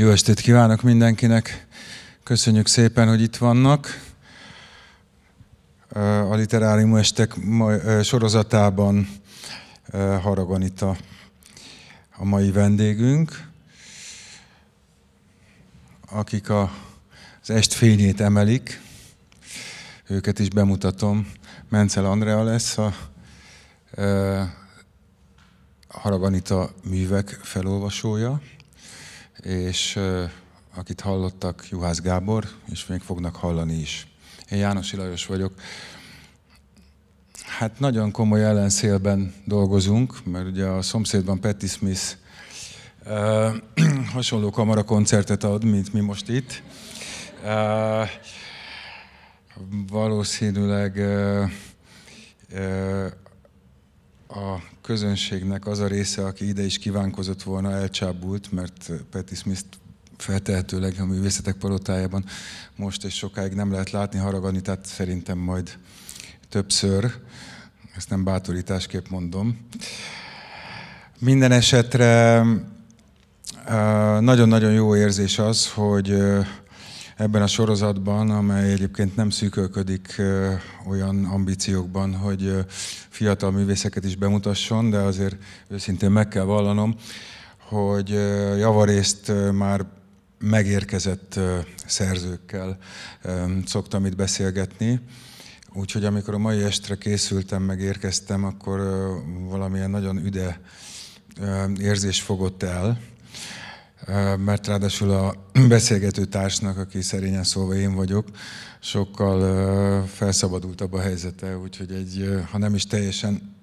Jó estét kívánok mindenkinek! Köszönjük szépen, hogy itt vannak. A Literárium Estek sorozatában Harag Anita a mai vendégünk, akik az est fényét emelik. Őket is bemutatom. Menczel Andrea lesz a Harag Anita művek felolvasója, és akit hallottak, Juhász Gábor, és még fognak hallani is. Én Jánosi Lajos vagyok. Hát nagyon komoly ellenszélben dolgozunk, mert ugye a szomszédban Patti Smith hasonló kamarakoncertet ad, mint mi most itt. Valószínűleg a közönségnek az a része, aki ide is kívánkozott volna, elcsábult, mert Patti Smith feltehetőleg a művészetek palotájában most és sokáig nem lehet látni. Harag Anitát szerintem majd többször, ezt nem bátorításképp mondom. Minden esetre nagyon-nagyon jó érzés az, hogy ebben a sorozatban, amely egyébként nem szűkölködik olyan ambíciókban, hogy fiatal művészeket is bemutasson, de azért őszintén meg kell vallanom, hogy javarészt már megérkezett szerzőkkel szoktam itt beszélgetni. Úgyhogy amikor a mai estre készültem, megérkeztem, akkor valamilyen nagyon üde érzés fogott el, mert ráadásul a beszélgető társnak, aki szerényen szólva én vagyok, sokkal felszabadultabb a helyzete, úgyhogy ha nem is teljesen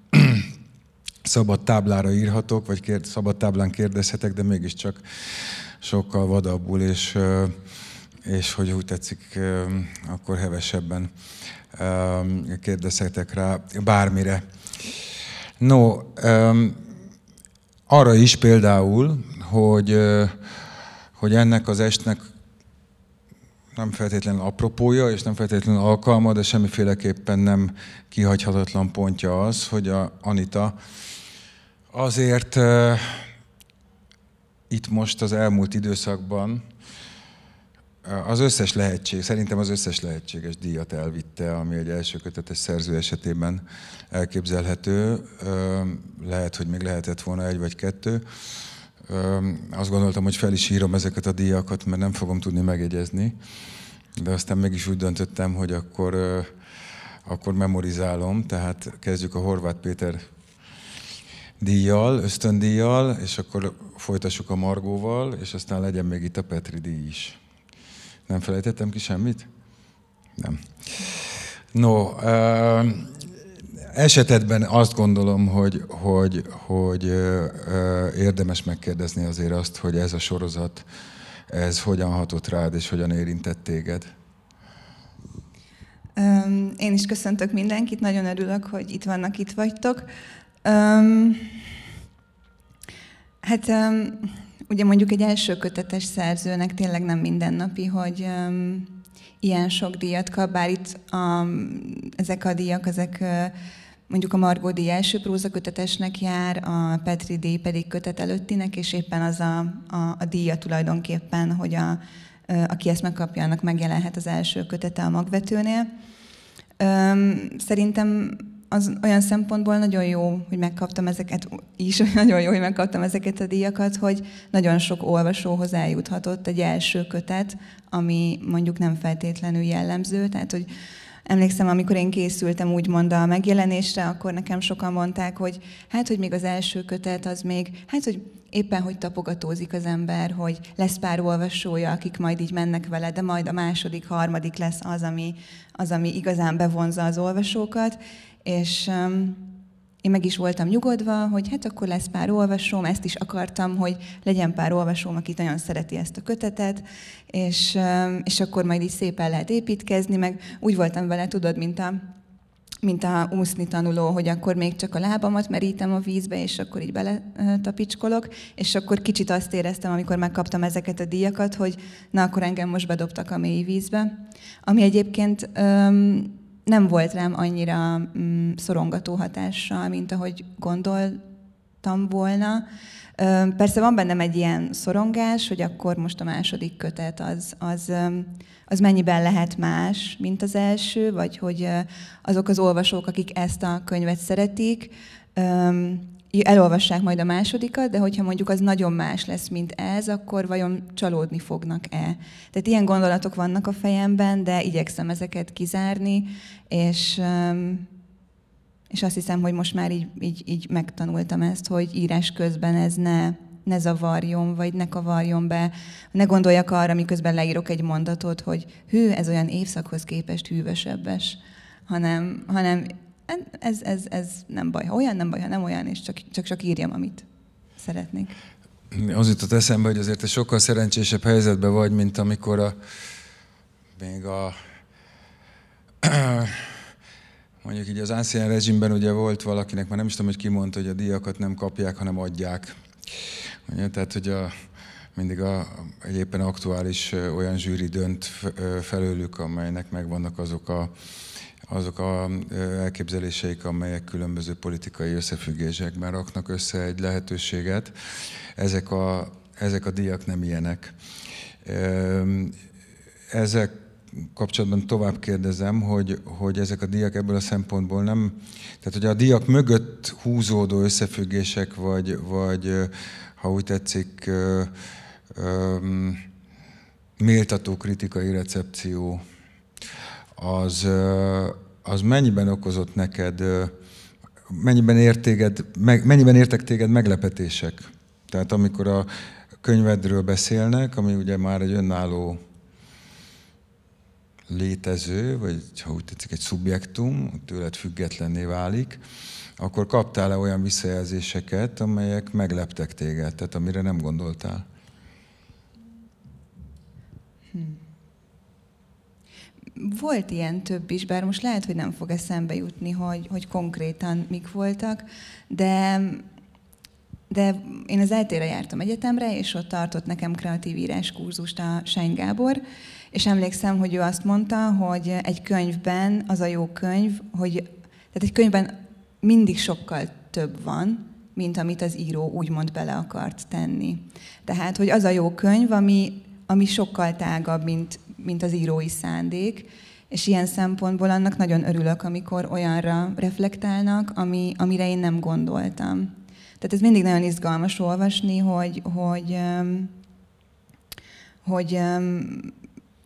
szabad táblára írhatok, vagy szabad táblán kérdezhetek, de mégiscsak sokkal vadabbul, és hogy úgy tetszik, akkor hevesebben kérdezhetek rá bármire. No, arra is például, hogy ennek az estnek nem feltétlenül apropója, és nem feltétlenül alkalma, de semmiféleképpen nem kihagyhatatlan pontja az, hogy Anita azért itt most az elmúlt időszakban az összes lehetséges díjat elvitte, ami egy elsőkötetes szerző esetében elképzelhető. Lehet, hogy még lehetett volna egy vagy kettő. Azt gondoltam, hogy fel is írom ezeket a díjakat, mert nem fogom tudni megjegyezni. De aztán mégis úgy döntöttem, hogy akkor memorizálom. Tehát kezdjük a Horváth Péter díjjal, ösztöndíjjal, és akkor folytassuk a Margóval, és aztán legyen még itt a Petri díj is. Nem felejtettem ki semmit? Nem. No, esetben azt gondolom, hogy érdemes megkérdezni azért azt, hogy ez a sorozat, ez hogyan hatott rád, és hogyan érintett téged? Én is köszöntök mindenkit, nagyon örülök, hogy itt vannak, itt vagytok. Ugye mondjuk egy elsőkötetes szerzőnek tényleg nem mindennapi, hogy ilyen sok díjat kap, bár itt ezek a díjak, mondjuk a Margó díj első prózakötetesnek jár, a Petri díj pedig kötet előttinek, és éppen az a díja tulajdonképpen, hogy aki ezt megkapja, annak megjelenhet az első kötete a Magvetőnél. Szerintem az olyan szempontból nagyon jó, hogy megkaptam ezeket is, a díjakat, hogy nagyon sok olvasóhoz eljuthatott egy első kötet, ami mondjuk nem feltétlenül jellemző. Tehát, hogy emlékszem, amikor én készültem úgymond a megjelenésre, akkor nekem sokan mondták, hogy hát, hogy még az első kötet az még, hát, hogy éppen, hogy tapogatózik az ember, hogy lesz pár olvasója, akik majd így mennek vele, de majd a második, harmadik lesz az, ami igazán bevonza az olvasókat. És én meg is voltam nyugodva, hogy hát akkor lesz pár olvasóm, ezt is akartam, hogy legyen pár olvasóm, aki nagyon szereti ezt a kötetet, és akkor majd így szépen lehet építkezni, meg úgy voltam vele, tudod, mint a úszni tanuló, hogy akkor még csak a lábamat merítem a vízbe, és akkor így beletapicskolok, és akkor kicsit azt éreztem, amikor megkaptam ezeket a díjakat, hogy na, akkor engem most bedobtak a mély vízbe, ami egyébként nem volt rám annyira szorongató hatással, mint ahogy gondoltam, vártam volna. Persze van bennem egy ilyen szorongás, hogy akkor most a második kötet az mennyiben lehet más, mint az első, vagy hogy azok az olvasók, akik ezt a könyvet szeretik, elolvassák majd a másodikat, de hogyha mondjuk az nagyon más lesz, mint ez, akkor vajon csalódni fognak-e? Tehát ilyen gondolatok vannak a fejemben, de igyekszem ezeket kizárni, és azt hiszem, hogy most már így megtanultam ezt, hogy írás közben ez ne zavarjon, vagy ne kavarjon be, ne gondoljak arra, miközben leírok egy mondatot, hogy hű, ez olyan évszakhoz képest hűvösebbes, hanem ez nem baj, ha olyan, nem baj, ha nem olyan, és csak írjam, amit szeretnék. Az jutott eszembe, hogy azért te sokkal szerencsésebb helyzetben vagy, mint amikor még a mondjuk így az ancien rezsimben ugye volt valakinek, már nem is tudom, hogy ki mondta, hogy a díjakat nem kapják, hanem adják. Ugye, tehát, hogy mindig egy éppen aktuális olyan zsűri dönt felőlük, amelynek megvannak azok a elképzeléseik, amelyek különböző politikai összefüggésekben raknak össze egy lehetőséget. Ezek a díjak nem ilyenek. Ezek kapcsolatban tovább kérdezem, hogy ezek a díjak ebből a szempontból nem... Tehát, hogy a díjak mögött húzódó összefüggések, vagy ha úgy tetszik, méltató kritikai recepció, az mennyiben okozott neked, mennyiben értek téged meglepetések? Tehát amikor a könyvedről beszélnek, ami ugye már egy önálló létező, vagy ha úgy tetszik, egy szubjektum, tőled függetlenné válik, akkor kaptál-e olyan visszajelzéseket, amelyek megleptek téged, tehát amire nem gondoltál? Volt ilyen több is, bár most lehet, hogy nem fog eszembe jutni, hogy konkrétan mik voltak, de én az ELTE-re jártam egyetemre, és ott tartott nekem kreatív írás kurzust a Sándor Gábor, és emlékszem, hogy ő azt mondta, hogy egy könyvben az a jó könyv, tehát egy könyvben mindig sokkal több van, mint amit az író úgymond bele akart tenni. Tehát, hogy az a jó könyv, ami sokkal tágabb, mint az írói szándék, és ilyen szempontból annak nagyon örülök, amikor olyanra reflektálnak, amire én nem gondoltam. Tehát ez mindig nagyon izgalmas olvasni,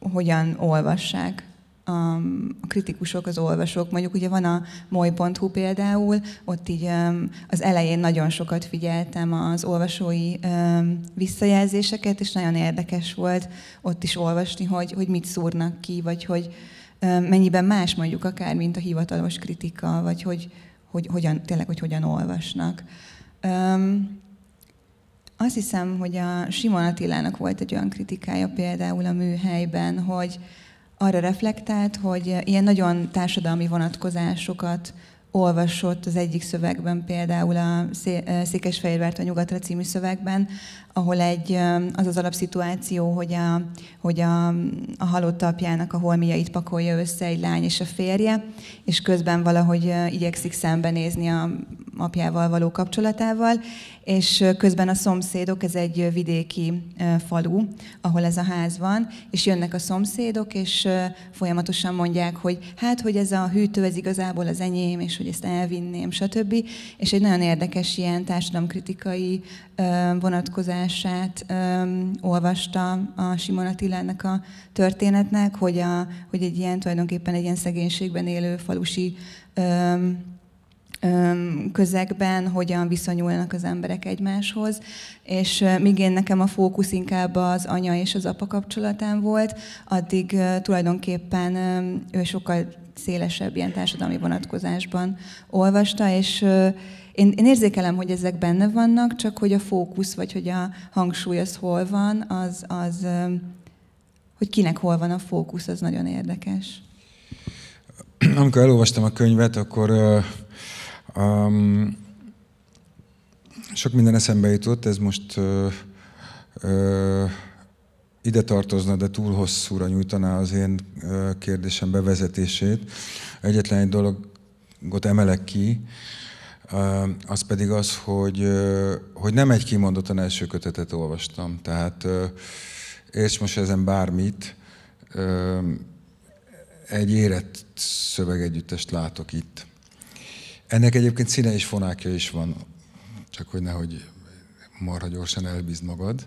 hogyan olvassák a kritikusok, az olvasók. Mondjuk ugye van a moly.hu például, ott így az elején nagyon sokat figyeltem az olvasói visszajelzéseket, és nagyon érdekes volt ott is olvasni, hogy mit szúrnak ki, vagy hogy mennyiben más mondjuk akár, mint a hivatalos kritika, vagy hogy hogyan olvasnak. Azt hiszem, hogy a Simon Attilának volt egy olyan kritikája például a Műhelyben, hogy arra reflektált, hogy ilyen nagyon társadalmi vonatkozásokat olvasott az egyik szövegben, például a Székesfehérvártól Nyugatra című szövegben, ahol az alapszituáció, hogy a halott apjának a holmiait pakolja össze egy lány és a férje, és közben valahogy igyekszik szembenézni a apjával való kapcsolatával, és közben a szomszédok, ez egy vidéki falu, ahol ez a ház van, és jönnek a szomszédok, és folyamatosan mondják, hogy hát, hogy ez a hűtő, ez igazából az enyém, és hogy ezt elvinném, stb. És egy nagyon érdekes ilyen társadalomkritikai vonatkozását olvasta a Simon Attilának a történetnek, hogy egy ilyen, tulajdonképpen egy ilyen szegénységben élő falusi közegben hogyan viszonyulnak az emberek egymáshoz, és míg nekem a fókusz inkább az anya és az apa kapcsolatán volt, addig tulajdonképpen ő sokkal szélesebb ilyen társadalmi vonatkozásban olvasta, és én érzékelem, hogy ezek benne vannak, csak hogy a fókusz, vagy hogy a hangsúly az hol van, hogy kinek hol van a fókusz, az nagyon érdekes. Amikor elolvastam a könyvet, akkor sok minden eszembe jutott, ez most ide tartozna, de túl hosszúra nyújtaná az én kérdésem bevezetését. Egyetlen egy dologot emelek ki, az pedig az, hogy nem egy kimondottan első kötetet olvastam. Tehát érts most ezen bármit, egy érett szövegegyüttest látok itt. Ennek egyébként színe és fonákja is van, csak hogy nehogy marha gyorsan elbízd magad.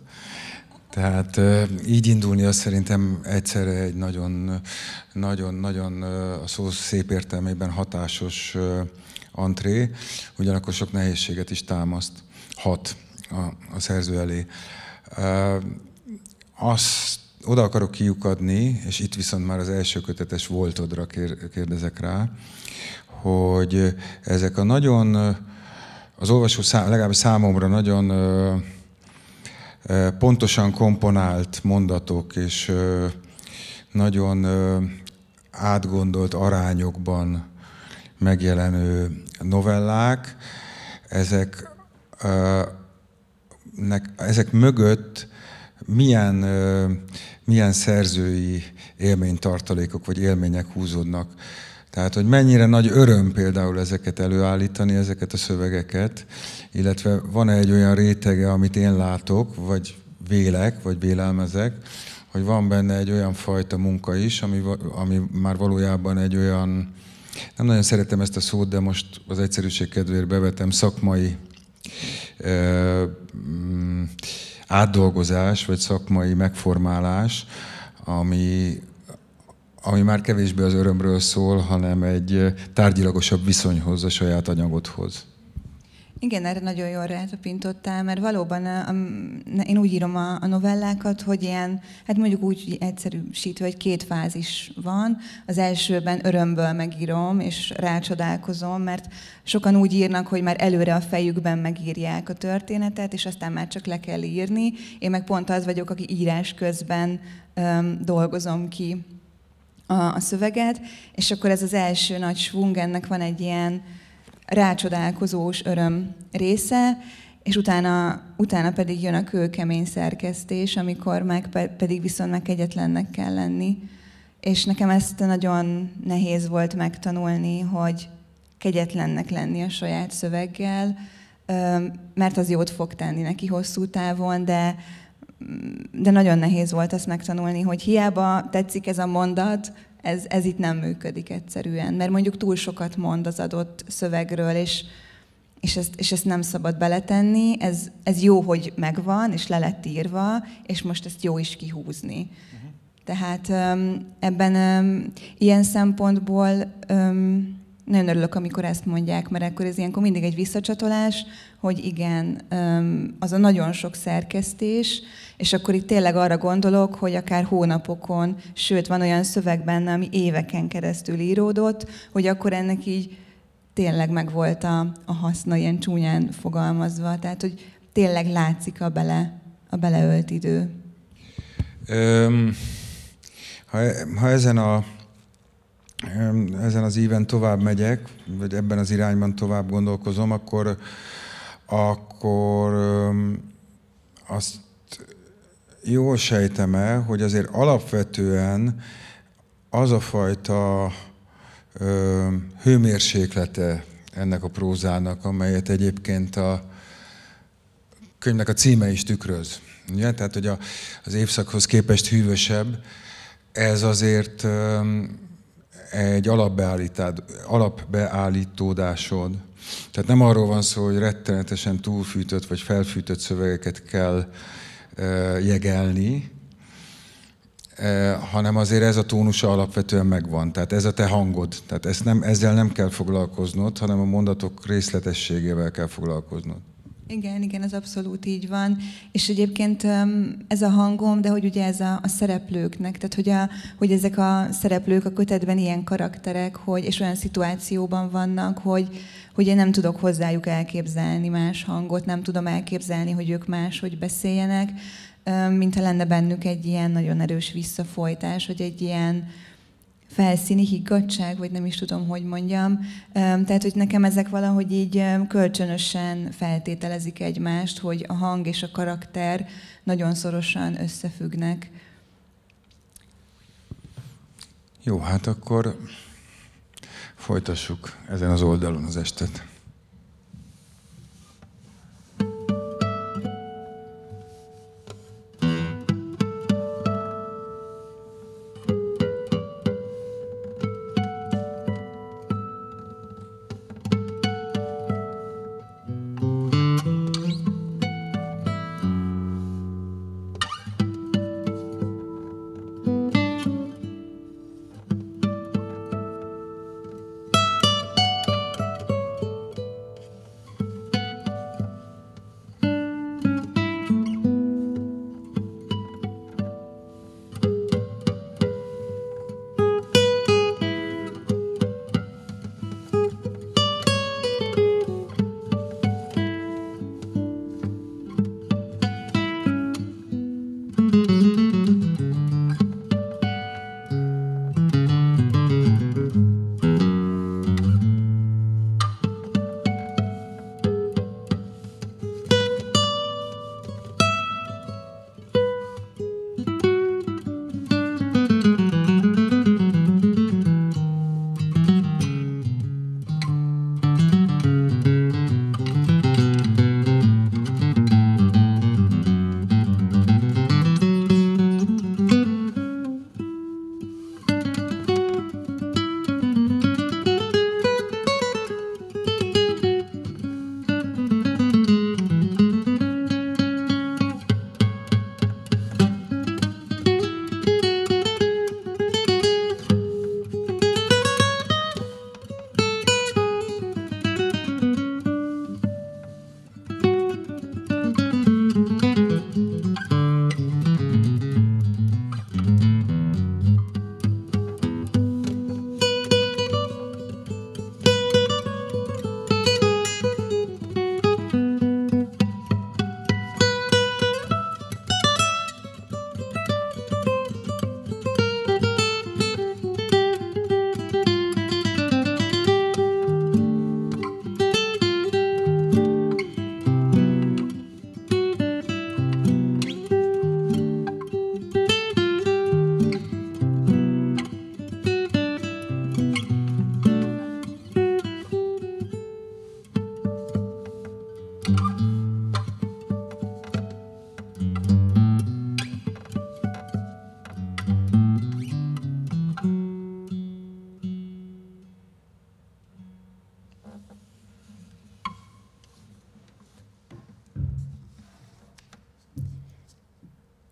Tehát így indulni az szerintem egyszerre egy nagyon-nagyon a szó szép értelmében hatásos antré, ugyanakkor sok nehézséget is támaszt, hat a szerző elé. Azt oda akarok kiukadni, és itt viszont már az első kötetes voltodra kérdezek rá, hogy ezek a nagyon, az olvasó legalábbis számomra nagyon pontosan komponált mondatok, és nagyon átgondolt arányokban megjelenő novellák, ezek mögött milyen szerzői élménytartalékok vagy élmények húzódnak. Tehát, hogy mennyire nagy öröm például ezeket előállítani, ezeket a szövegeket, illetve van-e egy olyan rétege, amit én látok, vagy vélek, vagy vélelmezek, hogy van benne egy olyan fajta munka is, ami már valójában egy olyan, nem nagyon szeretem ezt a szót, de most az egyszerűség kedvéért bevetem, szakmai átdolgozás, vagy szakmai megformálás, ami már kevésbé az örömről szól, hanem egy tárgyilagosabb viszonyhoz, a saját anyagodhoz. Igen, erre nagyon jól rátapintottál, mert valóban én úgy írom a novellákat, hogy ilyen, hát mondjuk úgy egyszerűsítve, hogy két fázis van. Az elsőben örömből megírom, és rácsodálkozom, mert sokan úgy írnak, hogy már előre a fejükben megírják a történetet, és aztán már csak le kell írni. Én meg pont az vagyok, aki írás közben dolgozom ki a szöveget, és akkor ez az első nagy svung, ennek van egy ilyen rácsodálkozós öröm része, és utána pedig jön a kőkemény szerkesztés, amikor pedig viszont meg kegyetlennek kell lenni. És nekem ezt nagyon nehéz volt megtanulni, hogy kegyetlennek lenni a saját szöveggel, mert az jót fog tenni neki hosszú távon, de nagyon nehéz volt azt megtanulni, hogy hiába tetszik ez a mondat, ez itt nem működik egyszerűen. Mert mondjuk túl sokat mond az adott szövegről, és ezt nem szabad beletenni. Ez jó, hogy megvan, és le lett írva, és most ezt jó is kihúzni. Uh-huh. Tehát ebben ilyen szempontból nagyon örülök, amikor ezt mondják, mert akkor ez ilyenkor mindig egy visszacsatolás, hogy igen, az a nagyon sok szerkesztés, és akkor itt tényleg arra gondolok, hogy akár hónapokon, sőt van olyan szöveg benne, ami éveken keresztül íródott, hogy akkor ennek így tényleg megvolt a haszna, ilyen csúnyán fogalmazva, tehát hogy tényleg látszik a beleölt idő. Ha ezen az íven tovább megyek, vagy ebben az irányban tovább gondolkozom, akkor azt jól sejtem el, hogy azért alapvetően az a fajta hőmérséklete ennek a prózának, amelyet egyébként a könyvnek a címe is tükröz. Ugye? Tehát, hogy az évszakhoz képest hűvösebb, ez azért egy alapbeállítódásod. Tehát nem arról van szó, hogy rettenetesen túlfűtött vagy felfűtött szövegeket kell jegelni, hanem azért ez a tónusa alapvetően megvan. Tehát ez a te hangod. Tehát ezzel nem kell foglalkoznod, hanem a mondatok részletességével kell foglalkoznod. Igen, ez abszolút így van. És egyébként ez a hangom, de hogy ugye ez a szereplőknek, tehát hogy ezek a szereplők a kötetben ilyen karakterek, és olyan szituációban vannak, hogy én nem tudok hozzájuk elképzelni más hangot, nem tudom elképzelni, hogy ők máshogy beszéljenek, mintha lenne bennük egy ilyen nagyon erős visszafojtás, hogy egy ilyen felszíni higgadtság, vagy nem is tudom, hogy mondjam. Tehát, hogy nekem ezek valahogy így kölcsönösen feltételezik egymást, hogy a hang és a karakter nagyon szorosan összefüggnek. Jó, hát akkor folytassuk ezen az oldalon az estet.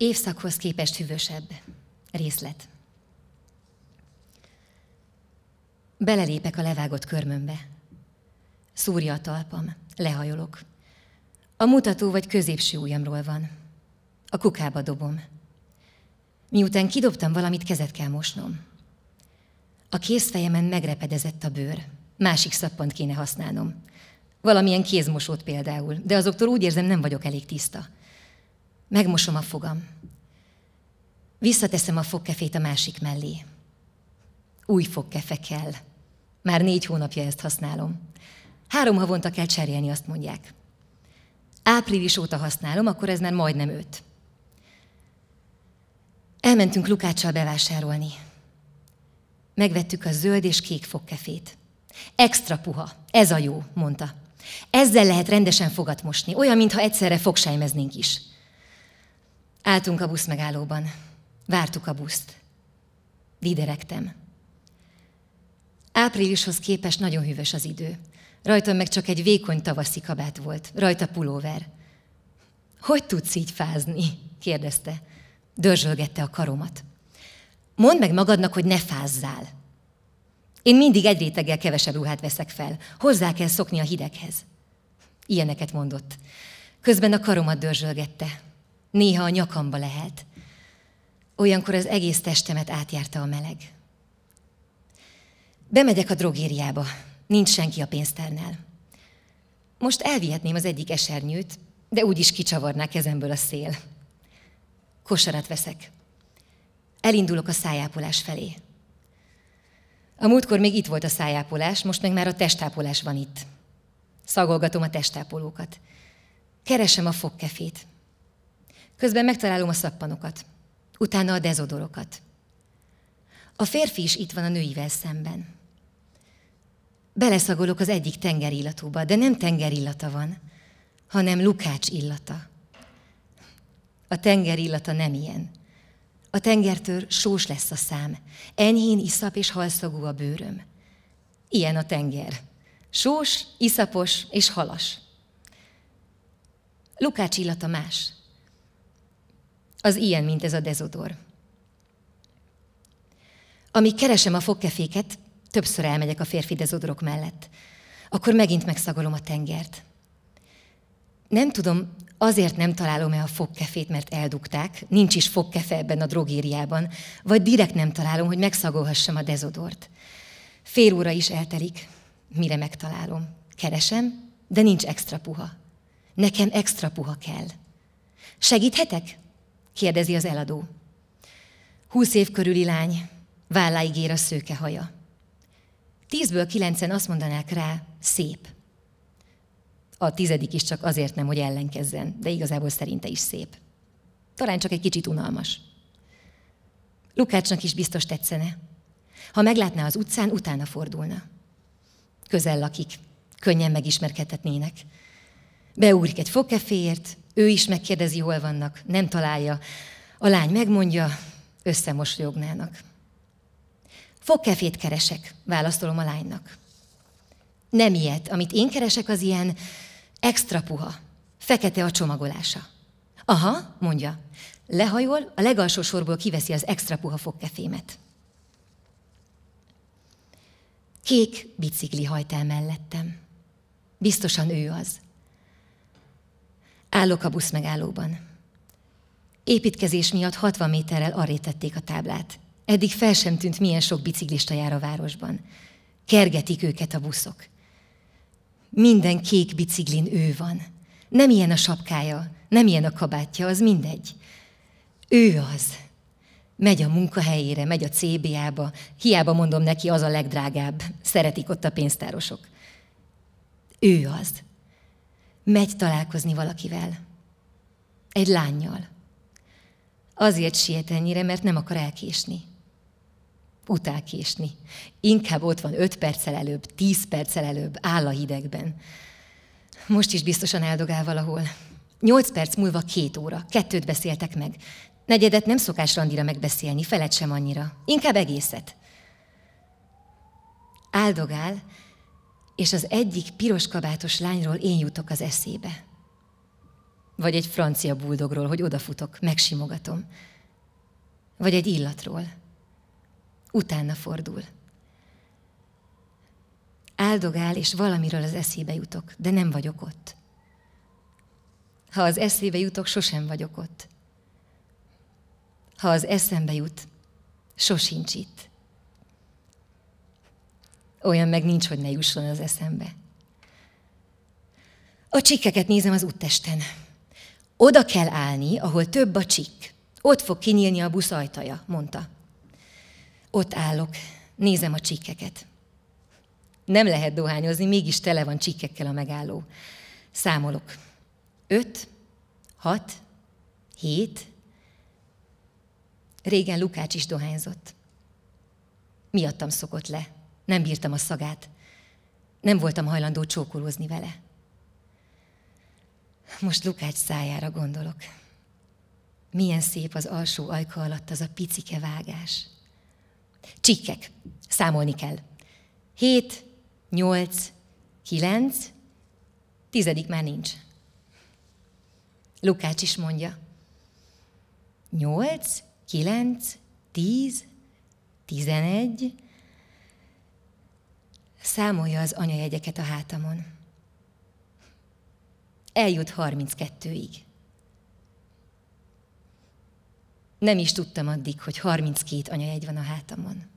Évszakhoz képest hűvösebb. Részlet. Belelépek a levágott körmömbe. Szúrja a talpam, lehajolok. A mutató vagy középső ujjamról van. A kukába dobom. Miután kidobtam valamit, kezet kell mosnom. A kézfejemen megrepedezett a bőr. Másik szappant kéne használnom. Valamilyen kézmosót például, de azoktól úgy érzem, nem vagyok elég tiszta. Megmosom a fogam. Visszateszem a fogkefét a másik mellé. Új fogkefe kell. Már 4 hónapja ezt használom. 3 havonta kell cserélni, azt mondják. Április óta használom, akkor ez már majdnem 5. Elmentünk Lukáccsal bevásárolni. Megvettük a zöld és kék fogkefét. Extra puha, ez a jó, mondta. Ezzel lehet rendesen fogat mosni, olyan, mintha egyszerre fogsájmeznénk is. Álltunk a buszmegállóban. Vártuk a buszt. Dideregtem. Áprilishoz képest nagyon hűvös az idő. Rajtam meg csak egy vékony tavaszi kabát volt. Rajta pulóver. Hogy tudsz így fázni? Kérdezte. Dörzsölgette a karomat. Mondd meg magadnak, hogy ne fázzál. Én mindig egy réteggel kevesebb ruhát veszek fel. Hozzá kell szokni a hideghez. Ilyeneket mondott. Közben a karomat dörzsölgette. Néha a nyakamba lehelt. Olyankor az egész testemet átjárta a meleg. Bemegyek a drogériába. Nincs senki a pénztárnál. Most elvihetném az egyik esernyőt, de úgyis kicsavarná kezemből a szél. Kosarat veszek. Elindulok a szájápolás felé. A múltkor még itt volt a szájápolás, most meg már a testápolás van itt. Szagolgatom a testápolókat. Keresem a fogkefét. Közben megtalálom a szappanokat, utána a dezodorokat. A férfi is itt van a nőivel szemben. Beleszagolok az egyik tengerillatúba, de nem tengerillata van, hanem Lukács illata. A tengerillata nem ilyen. A tengertől sós lesz a szám, enyhén iszap és halszagú a bőröm. Ilyen a tenger. Sós, iszapos és halas. Lukács illata más. Az ilyen, mint ez a dezodor. Amíg keresem a fogkeféket, többször elmegyek a férfi dezodorok mellett. Akkor megint megszagolom a tengert. Nem tudom, azért nem találom-e a fogkefét, mert eldugták, nincs is fogkefe ebben a drogériában, vagy direkt nem találom, hogy megszagolhassam a dezodort. Fél óra is eltelik, mire megtalálom. Keresem, de nincs extra puha. Nekem extra puha kell. Segíthetek? Kérdezi az eladó. 20 év körüli lány, válláig ér a szőke haja. 10-ből 9-en azt mondanák rá, szép. A 10. is csak azért nem, hogy ellenkezzen, de igazából szerinte is szép. Talán csak egy kicsit unalmas. Lukácsnak is biztos tetszene. Ha meglátná az utcán, utána fordulna. Közel lakik, könnyen megismerkedhetnének. Beúrik egy fogkeféért, ő is megkérdezi, hol vannak, nem találja. A lány megmondja, összemosolyognának. Fogkefét keresek, válaszolom a lánynak. Nem ilyet, amit én keresek, az ilyen extra puha, fekete a csomagolása. Aha, mondja, lehajol, a legalsó sorból kiveszi az extra puha fogkefémet. Kék bicikli hajt el mellettem. Biztosan ő az. Állok a buszmegállóban. Építkezés miatt 60 méterrel arrébb tették a táblát. Eddig fel sem tűnt, milyen sok biciklista jár a városban. Kergetik őket a buszok. Minden kék biciklin ő van. Nem ilyen a sapkája, nem ilyen a kabátja, az mindegy. Ő az. Megy a munkahelyére, megy a CBA-ba, hiába mondom neki, az a legdrágább, szeretik ott a pénztárosok. Ő az. Megy találkozni valakivel. Egy lánnyal. Azért siet ennyire, mert nem akar elkésni. Utál késni. Inkább ott van 5 perccel előbb, 10 perccel előbb, áll a hidegben. Most is biztosan áldogál valahol. 8 perc múlva 2 óra, 2-t beszéltek meg. 4-et nem szokás randira megbeszélni, felet sem annyira. Inkább egészet. Áldogál, és az egyik piros kabátos lányról én jutok az eszébe. Vagy egy francia buldogról, hogy odafutok, megsimogatom. Vagy egy illatról. Utána fordul. Áldogál, és valamiről az eszébe jutok, de nem vagyok ott. Ha az eszébe jutok, sosem vagyok ott. Ha az eszembe jut, sosincs itt. Olyan meg nincs, hogy ne jusson az eszembe. A csikkeket nézem az úttesten. Oda kell állni, ahol több a csikk. Ott fog kinyílni a busz ajtaja, mondta. Ott állok, nézem a csikkeket. Nem lehet dohányozni, mégis tele van csikkekkel a megálló. Számolok. 5, 6, 7. Régen Lukács is dohányzott. Miattam szokott le. Nem bírtam a szagát. Nem voltam hajlandó csókolózni vele. Most Lukács szájára gondolok. Milyen szép az alsó ajka alatt az a picike vágás. Csikkek. Számolni kell. 7, 8, 9, 10. már nincs. Lukács is mondja. 8, 9, 10, 11. Számolja az anyajegyeket a hátamon. Eljut 32-ig. Nem is tudtam addig, hogy 32 anyajegy van a hátamon.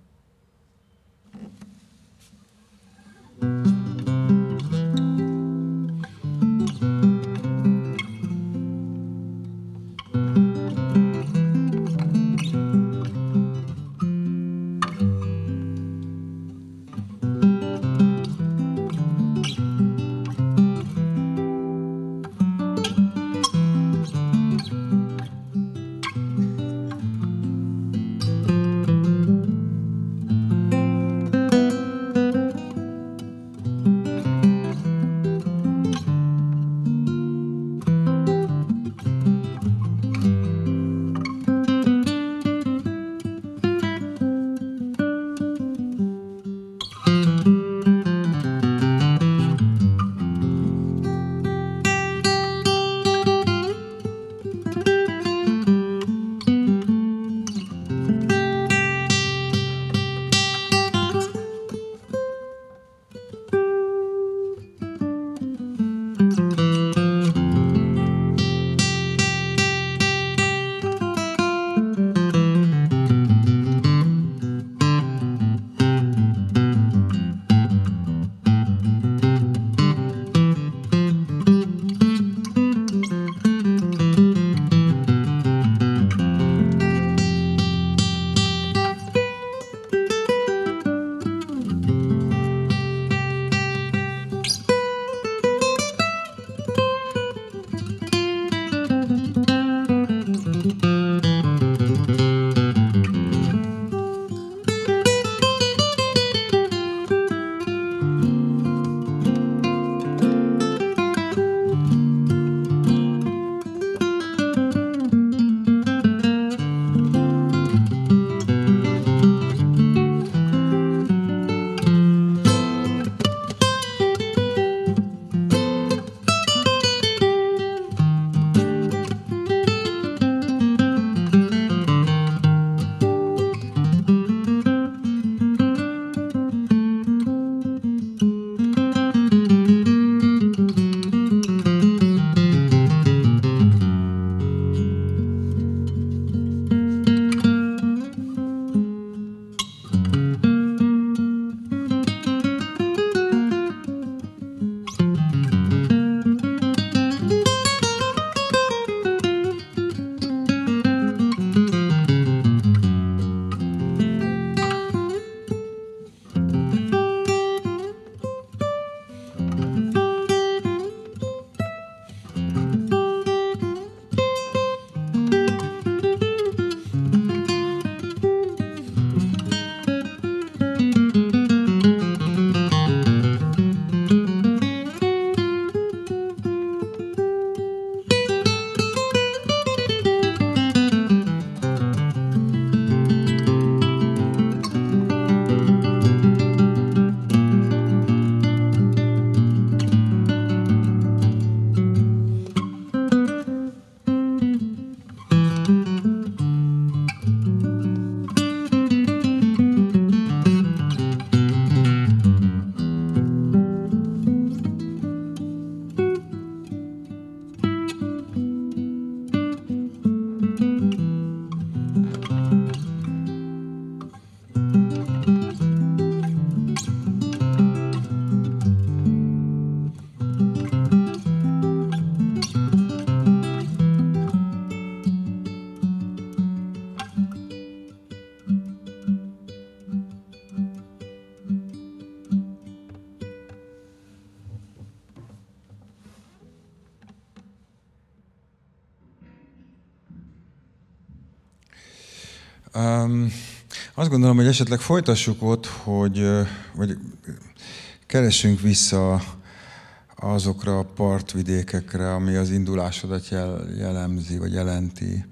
Azt gondolom, hogy esetleg folytassuk ott, vagy keressünk vissza azokra a partvidékekre, ami az indulásodat jellemzi, vagy jelenti.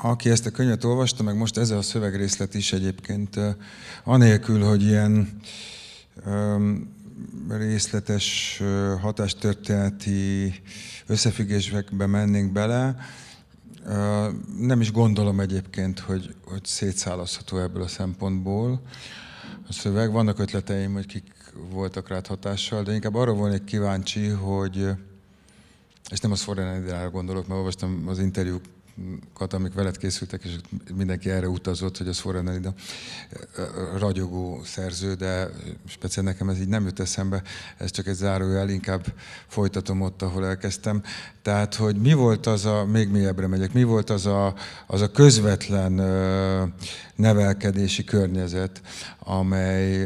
Aki ezt a könyvet olvasta, meg most ez a szövegrészlet is egyébként, anélkül, hogy ilyen részletes hatástörténeti összefüggésekbe mennénk bele, nem is gondolom egyébként, hogy szétszálazható ebből a szempontból a szöveg. Vannak ötleteim, hogy kik voltak rád hatással, de inkább arra volnék kíváncsi, hogy, és nem a Szvorenn Andreára gondolok, mert olvastam az interjúkat, amik veled készültek, és mindenki erre utazott, hogy a Szvorenn Andrea ragyogó szerző, de speciál nekem ez így nem jut eszembe, ez csak egy zárójel, inkább folytatom ott, ahol elkezdtem. Tehát, hogy mi volt az a, még mélyebbre megyek, mi volt az a közvetlen nevelkedési környezet, amely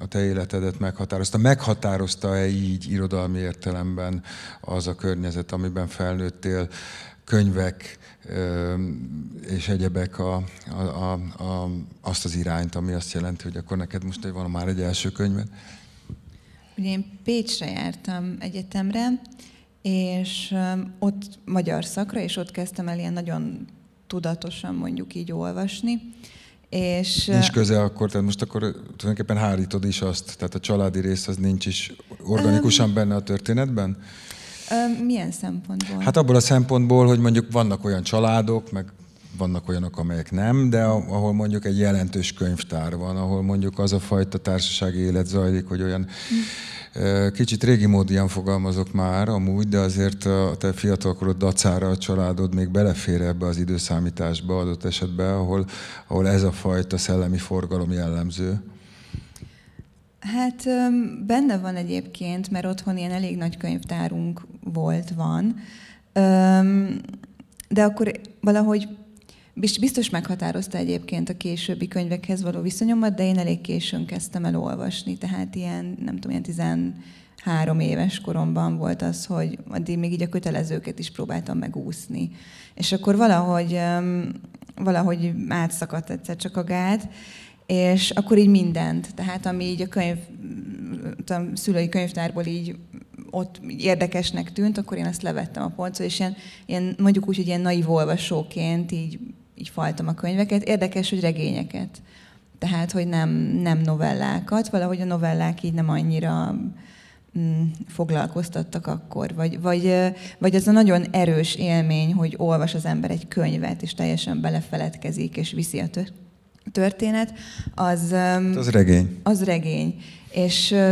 a te életedet meghatározta. Meghatározta-e így irodalmi értelemben az a környezet, amiben felnőttél, könyvek és egyebek azt az irányt, ami azt jelenti, hogy akkor neked most van már egy első könyved? Ugye én Pécsre jártam egyetemre, és ott magyar szakra, és ott kezdtem el ilyen nagyon tudatosan mondjuk így olvasni. És nincs köze akkor, tehát most akkor tulajdonképpen hárítod is azt, tehát a családi rész az nincs is organikusan benne a történetben? Milyen szempontból? Hát abból a szempontból, hogy mondjuk vannak olyan családok, meg vannak olyanok, amelyek nem, de ahol mondjuk egy jelentős könyvtár van, ahol mondjuk az a fajta társasági élet zajlik, hogy olyan kicsit régi módian fogalmazok már amúgy, de azért a te fiatalkorod dacára a családod még belefér ebbe az időszámításba adott esetben, ahol ez a fajta szellemi forgalom jellemző. Hát benne van egyébként, mert otthon ilyen elég nagy könyvtárunk van, de akkor valahogy biztos meghatározta egyébként a későbbi könyvekhez való viszonyomat, de én elég későn kezdtem el olvasni, tehát ilyen, nem tudom, ilyen 13 éves koromban volt az, hogy addig még így a kötelezőket is próbáltam megúszni. És akkor valahogy átszakadt egyszer csak a gát, és akkor így mindent, tehát ami így a szülői könyvtárból így ott érdekesnek tűnt, akkor én azt levettem a polcról, és ilyen mondjuk úgy, hogy ilyen naiv olvasóként így faltam a könyveket. Érdekes, hogy regényeket. Tehát, hogy nem novellákat, valahogy a novellák így nem annyira foglalkoztattak akkor. Vagy az a nagyon erős élmény, hogy olvas az ember egy könyvet, és teljesen belefeledkezik, és viszi a történet, az regény. Az regény.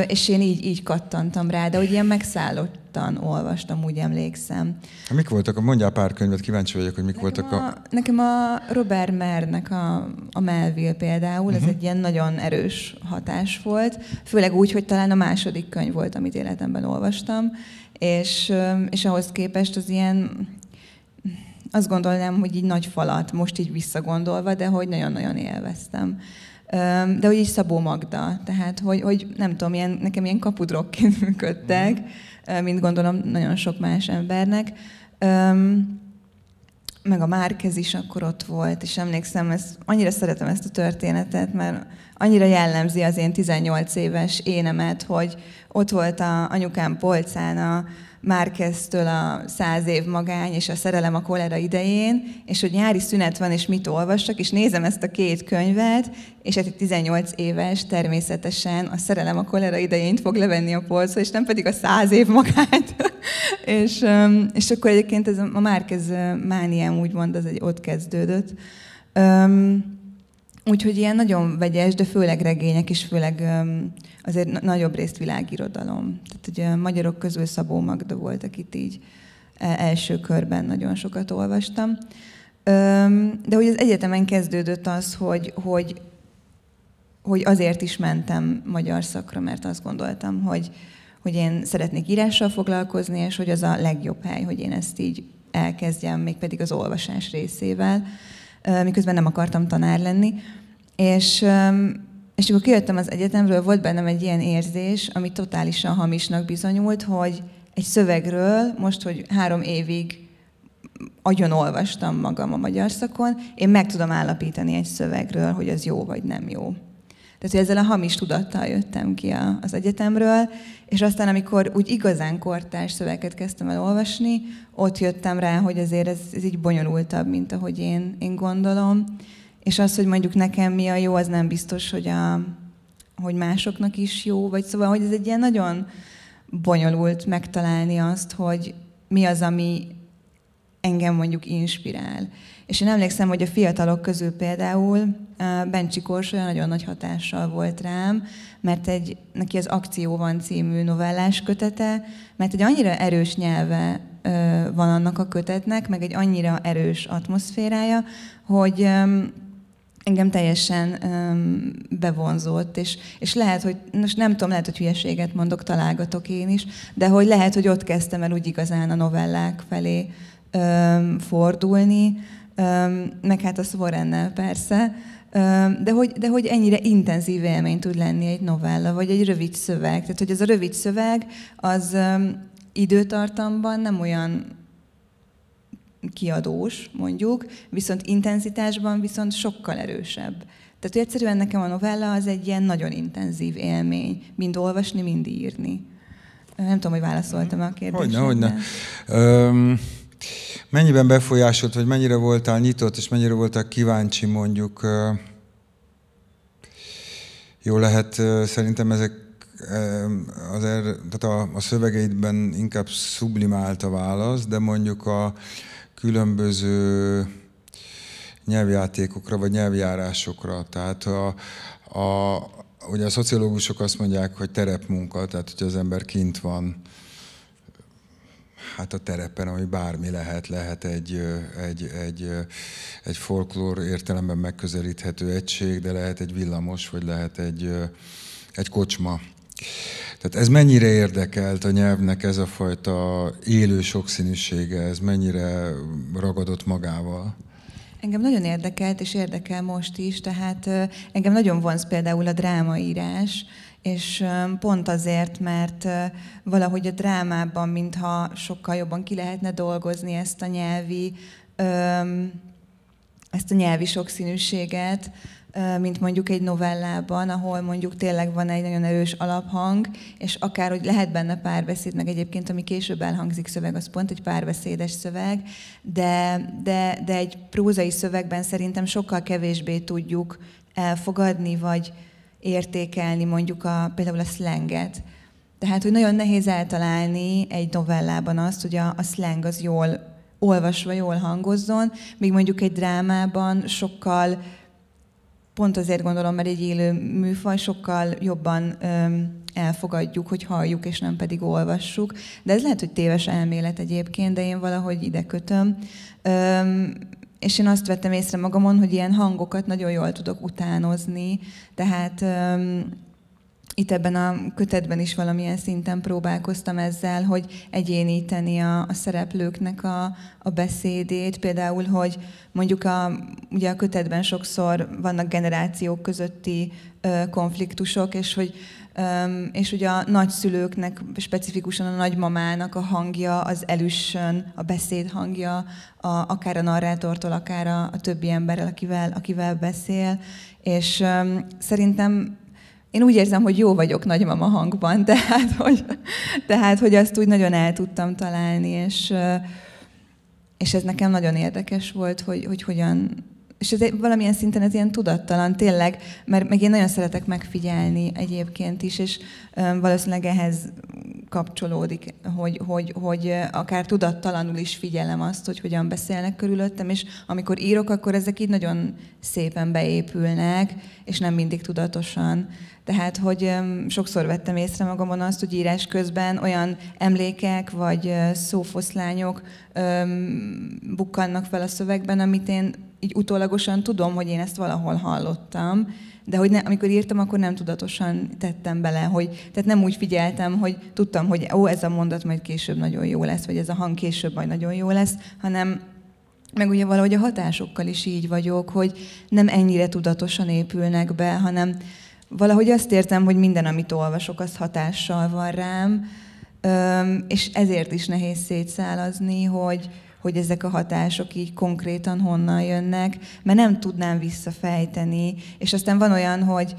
És én így kattantam rá, de ugye ilyen megszállottan olvastam, úgy emlékszem. Mik voltak? Mondjál pár könyvet, kíváncsi vagyok, hogy mik voltak Nekem a Robert Mernek a Melville például, ez egy ilyen nagyon erős hatás volt. Főleg úgy, hogy talán a második könyv volt, amit életemben olvastam. És ahhoz képest az ilyen... Azt gondolnám, hogy így nagy falat, most így visszagondolva, de hogy nagyon-nagyon élveztem. De hogy így Szabó Magda, tehát hogy nem tudom, nekem ilyen kapudrokként működtek, mint gondolom nagyon sok más embernek. Meg a Márkez is akkor ott volt, és emlékszem, annyira szeretem ezt a történetet, mert annyira jellemzi az én 18 éves énemet, hogy ott volt a anyukám polcán a Márkeztől a 100 év magány és a szerelem a kolera idején, és hogy nyári szünet van, és mit olvassak, és nézem ezt a két könyvet, és egy 18 éves természetesen a szerelem a kolera idején fog levenni a polcról, és nem pedig a 100 év magányt. és akkor egyébként ez a Márkez mániám, úgymond, az ott kezdődött. Úgyhogy ilyen nagyon vegyes, de főleg regények, és főleg azért nagyobb részt világirodalom. Tehát ugye a magyarok közül Szabó Magda volt, akit így első körben nagyon sokat olvastam. De hogy az egyetemen kezdődött az, hogy azért is mentem magyar szakra, mert azt gondoltam, hogy én szeretnék írással foglalkozni, és hogy az a legjobb hely, hogy én ezt így elkezdjem, mégpedig az olvasás részével, miközben nem akartam tanár lenni. És akkor kijöttem az egyetemről, volt bennem egy ilyen érzés, ami totálisan hamisnak bizonyult, hogy egy szövegről most, hogy 3 évig agyon olvastam magam a magyar szakon, én meg tudom állapítani egy szövegről, hogy az jó vagy nem jó. Tehát, hogy ezzel a hamis tudattal jöttem ki az egyetemről, és aztán, amikor úgy igazán kortárs szöveget kezdtem el olvasni, ott jöttem rá, hogy azért ez így bonyolultabb, mint ahogy én gondolom. És az, hogy mondjuk nekem mi a jó, az nem biztos, hogy másoknak is jó, vagy szóval, hogy ez egy ilyen nagyon bonyolult megtalálni azt, hogy mi az, ami engem mondjuk inspirál. És én emlékszem, hogy a fiatalok közül például Bencsik Orsi nagyon nagy hatással volt rám, mert neki az Akció van című novellás kötete, mert egy annyira erős nyelve van annak a kötetnek, meg egy annyira erős atmoszférája, hogy engem teljesen bevonzott, és lehet, hogy most nem tudom, lehet, hogy hülyeséget mondok, találgatok én is, de hogy lehet, hogy ott kezdtem el úgy igazán a novellák felé fordulni, meg hát a Szvorennel persze, de hogy ennyire intenzív élmény tud lenni egy novella, vagy egy rövid szöveg. Tehát, hogy ez a rövid szöveg az időtartamban nem olyan kiadós, mondjuk, viszont intenzitásban viszont sokkal erősebb. Tehát, hogy egyszerűen nekem a novella az egy ilyen nagyon intenzív élmény, mind olvasni, mind írni. Nem tudom, hogy válaszoltam a kérdésre. Hogyne. Mennyiben befolyásolt, vagy mennyire voltál nyitott, és mennyire voltál kíváncsi, mondjuk? Jó lehet, szerintem ezek a szövegeidben inkább szublimált a válasz, de mondjuk a különböző nyelvjátékokra, vagy nyelvjárásokra. Tehát ugye a szociológusok azt mondják, hogy terepmunka, tehát hogy az ember kint van, hát a terepen, ami bármi lehet egy folklór értelemben megközelíthető egység, de lehet egy villamos, vagy lehet egy kocsma. Tehát ez mennyire érdekelt a nyelvnek, ez a fajta élő sokszínűsége, ez mennyire ragadott magával? Engem nagyon érdekelt, és érdekel most is, tehát engem nagyon vonz például a drámaírás, és pont azért, mert valahogy a drámában mintha sokkal jobban ki lehetne dolgozni ezt a nyelvi sokszínűséget, mint mondjuk egy novellában, ahol mondjuk tényleg van egy nagyon erős alaphang, és akár, hogy lehet benne párbeszéd, meg egyébként, ami később elhangzik szöveg, az pont egy párbeszédes szöveg, de egy prózai szövegben szerintem sokkal kevésbé tudjuk elfogadni, vagy értékelni mondjuk például a szlenget. Tehát, hogy nagyon nehéz eltalálni egy novellában azt, hogy a szleng az jól olvasva, jól hangozzon, míg mondjuk egy drámában sokkal, pont azért gondolom, mert egy élő műfaj, sokkal jobban elfogadjuk, hogy halljuk, és nem pedig olvassuk. De ez lehet, hogy téves elmélet egyébként, de én valahogy ide kötöm. És én azt vettem észre magamon, hogy ilyen hangokat nagyon jól tudok utánozni, tehát itt ebben a kötetben is valamilyen szinten próbálkoztam ezzel, hogy egyéníteni a szereplőknek a beszédét. Például, hogy mondjuk ugye a kötetben sokszor vannak generációk közötti konfliktusok, és ugye a nagyszülőknek, specifikusan a nagymamának a hangja az elüssön, a beszéd hangja, akár a narrátortól, akár a többi emberrel, akivel beszél. És szerintem én úgy érzem, hogy jó vagyok nagymama hangban, tehát hogy azt úgy nagyon el tudtam találni, és ez nekem nagyon érdekes volt, hogy hogyan... És ez valamilyen szinten ez ilyen tudattalan, tényleg, mert meg én nagyon szeretek megfigyelni egyébként is, és valószínűleg ehhez kapcsolódik, hogy akár tudattalanul is figyelem azt, hogy hogyan beszélnek körülöttem, és amikor írok, akkor ezek így nagyon szépen beépülnek, és nem mindig tudatosan. Tehát, hogy sokszor vettem észre magamon azt, hogy írás közben olyan emlékek vagy szófoszlányok bukkannak fel a szövegben, amit én így utólagosan tudom, hogy én ezt valahol hallottam, de hogy amikor írtam, akkor nem tudatosan tettem bele, tehát nem úgy figyeltem, hogy tudtam, hogy ez a mondat majd később nagyon jó lesz, vagy ez a hang később majd nagyon jó lesz, hanem meg ugye valahogy a hatásokkal is így vagyok, hogy nem ennyire tudatosan épülnek be, hanem valahogy azt érzem, hogy minden, amit olvasok, az hatással van rám, és ezért is nehéz szétszálazni, hogy hogy ezek a hatások így konkrétan honnan jönnek, mert nem tudnám visszafejteni. És aztán van olyan, hogy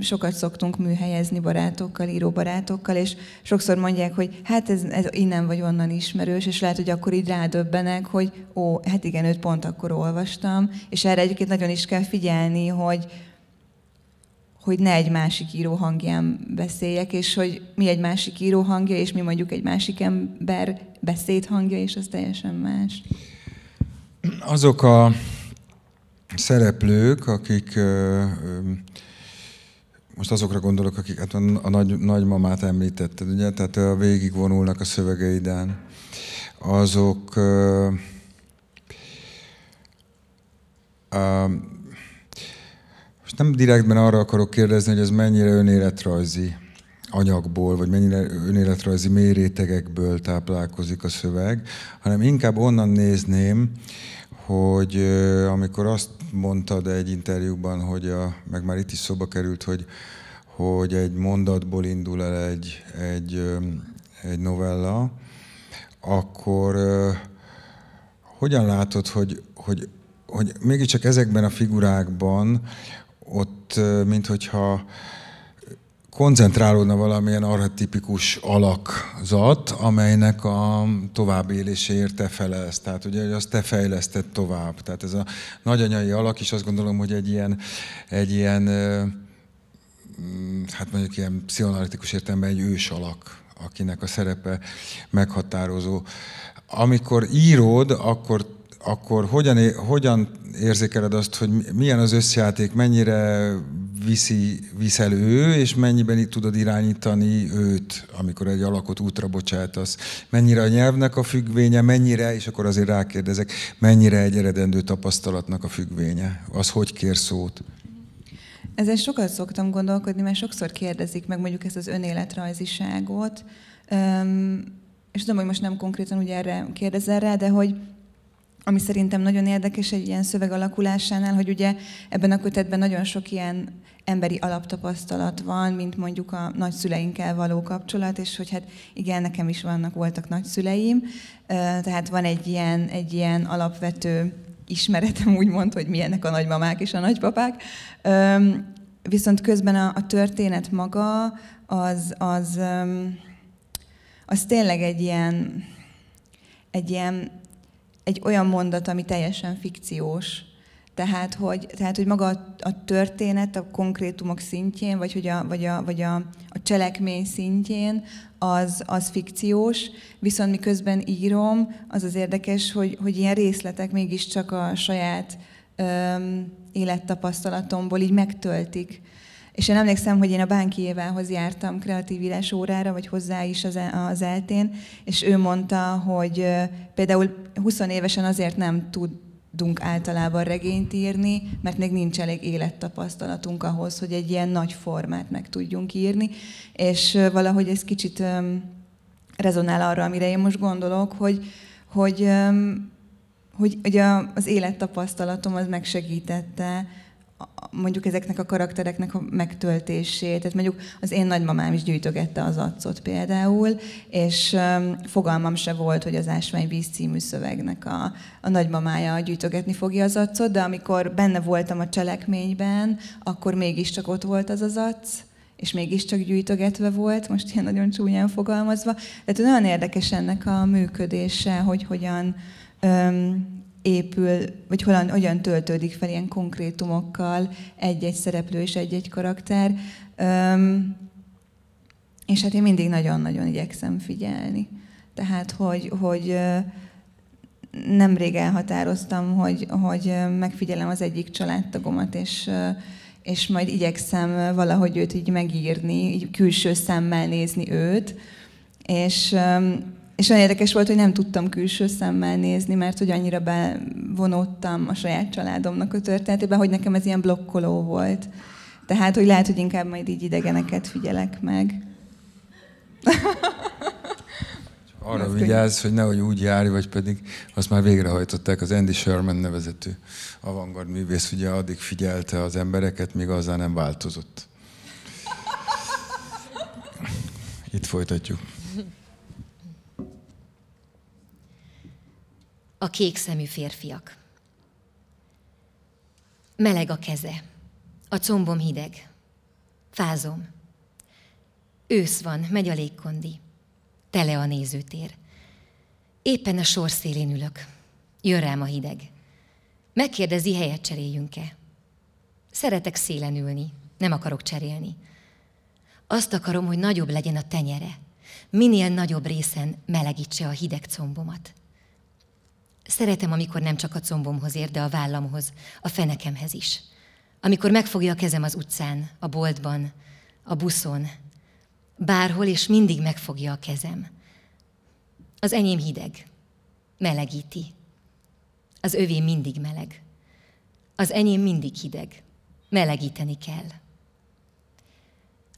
sokat szoktunk műhelyezni barátokkal, íróbarátokkal, és sokszor mondják, hogy hát ez innen vagy onnan ismerős, és lehet, hogy akkor így rádöbbenek, hogy ó, hát igen, őt pont akkor olvastam, és erre egyébként nagyon is kell figyelni, hogy ne egy másik író hangján beszéljek, és hogy mi egy másik író hangja, és mi mondjuk egy másik ember beszéd hangja, és az teljesen más. Azok a szereplők, akik, most azokra gondolok, akik hát a nagymamát említetted, ugye? Tehát végigvonulnak a szövegeiden, azok... Most nem direktben arra akarok kérdezni, hogy ez mennyire önéletrajzi anyagból, vagy mennyire önéletrajzi mélyrétegekből táplálkozik a szöveg, hanem inkább onnan nézném, hogy amikor azt mondtad egy interjúban, hogy meg már itt is szóba került, hogy egy mondatból indul el egy novella, akkor hogyan látod, hogy mégiscsak ezekben a figurákban ott, minthogyha koncentrálódna valamilyen archetipikus alakzat, amelynek a továbbéléséért te felelsz. Tehát ugye, hogy azt te fejleszted tovább. Tehát ez a nagyanyai alak is azt gondolom, hogy egy ilyen hát mondjuk ilyen pszichoanalitikus értelemben egy ős alak, akinek a szerepe meghatározó. Amikor írod, akkor hogyan érzékeled azt, hogy milyen az összjáték, mennyire viszel ő, és mennyiben tudod irányítani őt, amikor egy alakot útra bocsátasz? Mennyire a nyelvnek a függvénye, mennyire, és akkor azért rákérdezek, mennyire egy eredendő tapasztalatnak a függvénye? Az hogy kér szót? Ezzel sokat szoktam gondolkodni, mert sokszor kérdezik meg mondjuk ezt az önéletrajziságot, és tudom, hogy most nem konkrétan ugye erre kérdezel rá, de hogy ami szerintem nagyon érdekes egy ilyen szöveg alakulásánál, hogy ugye ebben a kötetben nagyon sok ilyen emberi alaptapasztalat van, mint mondjuk a nagyszüleinkkel való kapcsolat, és hogy hát igen, nekem is voltak nagyszüleim, tehát van egy ilyen alapvető ismeretem, úgymond, hogy milyenek a nagymamák és a nagypapák. Viszont közben a történet maga az tényleg egy olyan mondat, ami teljesen fikciós. Tehát, hogy maga a történet a konkrétumok szintjén, vagy a cselekmény szintjén, az fikciós, viszont miközben írom, az az érdekes, hogy ilyen részletek mégiscsak a saját élettapasztalatomból így megtöltik. És én emlékszem, hogy én a Bánkiévához jártam kreatív írás órára, vagy hozzá is az ELTE-n, és ő mondta, hogy például 20 évesen azért nem tudunk általában regényt írni, mert még nincs elég élettapasztalatunk ahhoz, hogy egy ilyen nagy formát meg tudjunk írni. És valahogy ez kicsit rezonál arra, amire én most gondolok, hogy az élettapasztalatom az megsegítette mondjuk ezeknek a karaktereknek a megtöltését. Tehát mondjuk az én nagymamám is gyűjtögette az accot például, és fogalmam se volt, hogy az Ásványvíz című szövegnek a nagymamája gyűjtögetni fogja az accot, de amikor benne voltam a cselekményben, akkor mégiscsak ott volt az acc, és mégiscsak gyűjtögetve volt, most ilyen nagyon csúnyán fogalmazva. Tehát nagyon érdekes ennek a működése, hogy hogyan... épül, vagy hogyan töltődik fel ilyen konkrétumokkal egy-egy szereplő és egy-egy karakter. És hát én mindig nagyon-nagyon igyekszem figyelni. Tehát, hogy nemrég elhatároztam, hogy megfigyelem az egyik családtagomat, és majd igyekszem valahogy őt így megírni, így külső szemmel nézni őt. És olyan érdekes volt, hogy nem tudtam külső szemmel nézni, mert hogy annyira bevonódtam a saját családomnak a történetébe, hogy nekem ez ilyen blokkoló volt. Tehát, hogy lehet, hogy inkább majd így idegeneket figyelek meg. Arra vigyázz, hogy nehogy úgy járj, vagy pedig azt már végrehajtották, az Andy Sherman nevezetű avantgard művész, ugye addig figyelte az embereket, míg azzal nem változott. Itt folytatjuk. a kékszemű férfiak. Meleg a keze, a combom hideg, fázom. Ősz van, megy a légkondi, tele a nézőtér. Éppen a sor szélén ülök, jön rám a hideg. Megkérdezi, helyet cseréljünk-e. Szeretek szélen ülni, nem akarok cserélni. Azt akarom, hogy nagyobb legyen a tenyere, minél nagyobb részen melegítse a hideg combomat. Szeretem, amikor nem csak a combomhoz ér, de a vállamhoz, a fenekemhez is. Amikor megfogja a kezem az utcán, a boltban, a buszon, bárhol, és mindig megfogja a kezem. Az enyém hideg, melegíti. Az övé mindig meleg. Az enyém mindig hideg, melegíteni kell.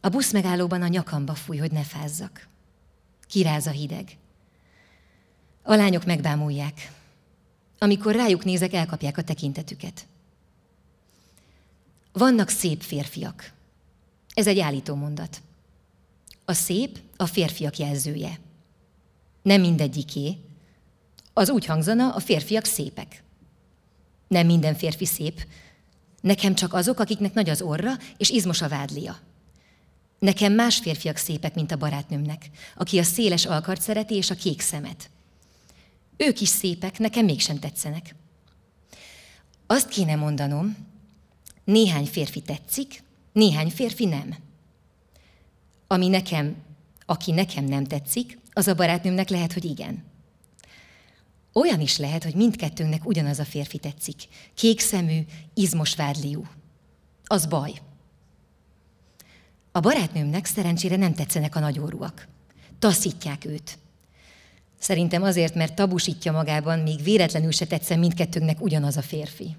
A buszmegállóban a nyakamba fúj, hogy ne fázzak. Kiráz a hideg. A lányok megbámulják. Amikor rájuk nézek, elkapják a tekintetüket. Vannak szép férfiak. Ez egy állító mondat. A szép a férfiak jelzője. Nem mindegyiké. Az úgy hangzana, a férfiak szépek. Nem minden férfi szép. Nekem csak azok, akiknek nagy az orra és izmos a vádlia. Nekem más férfiak szépek, mint a barátnőmnek, aki a széles alkart szereti és a kék szemet. Ők is szépek, nekem mégsem tetszenek. Azt kéne mondanom, néhány férfi tetszik, néhány férfi nem. Aki nekem nem tetszik, az a barátnőmnek lehet, hogy igen. Olyan is lehet, hogy mindkettőnknek ugyanaz a férfi tetszik. Kékszemű, izmos vádliú. Az baj. A barátnőmnek szerencsére nem tetszenek a nagyorúak. Taszítják őt. Szerintem azért, mert tabusítja magában, még véletlenül se tetszen mindkettőnknek ugyanaz a férfi.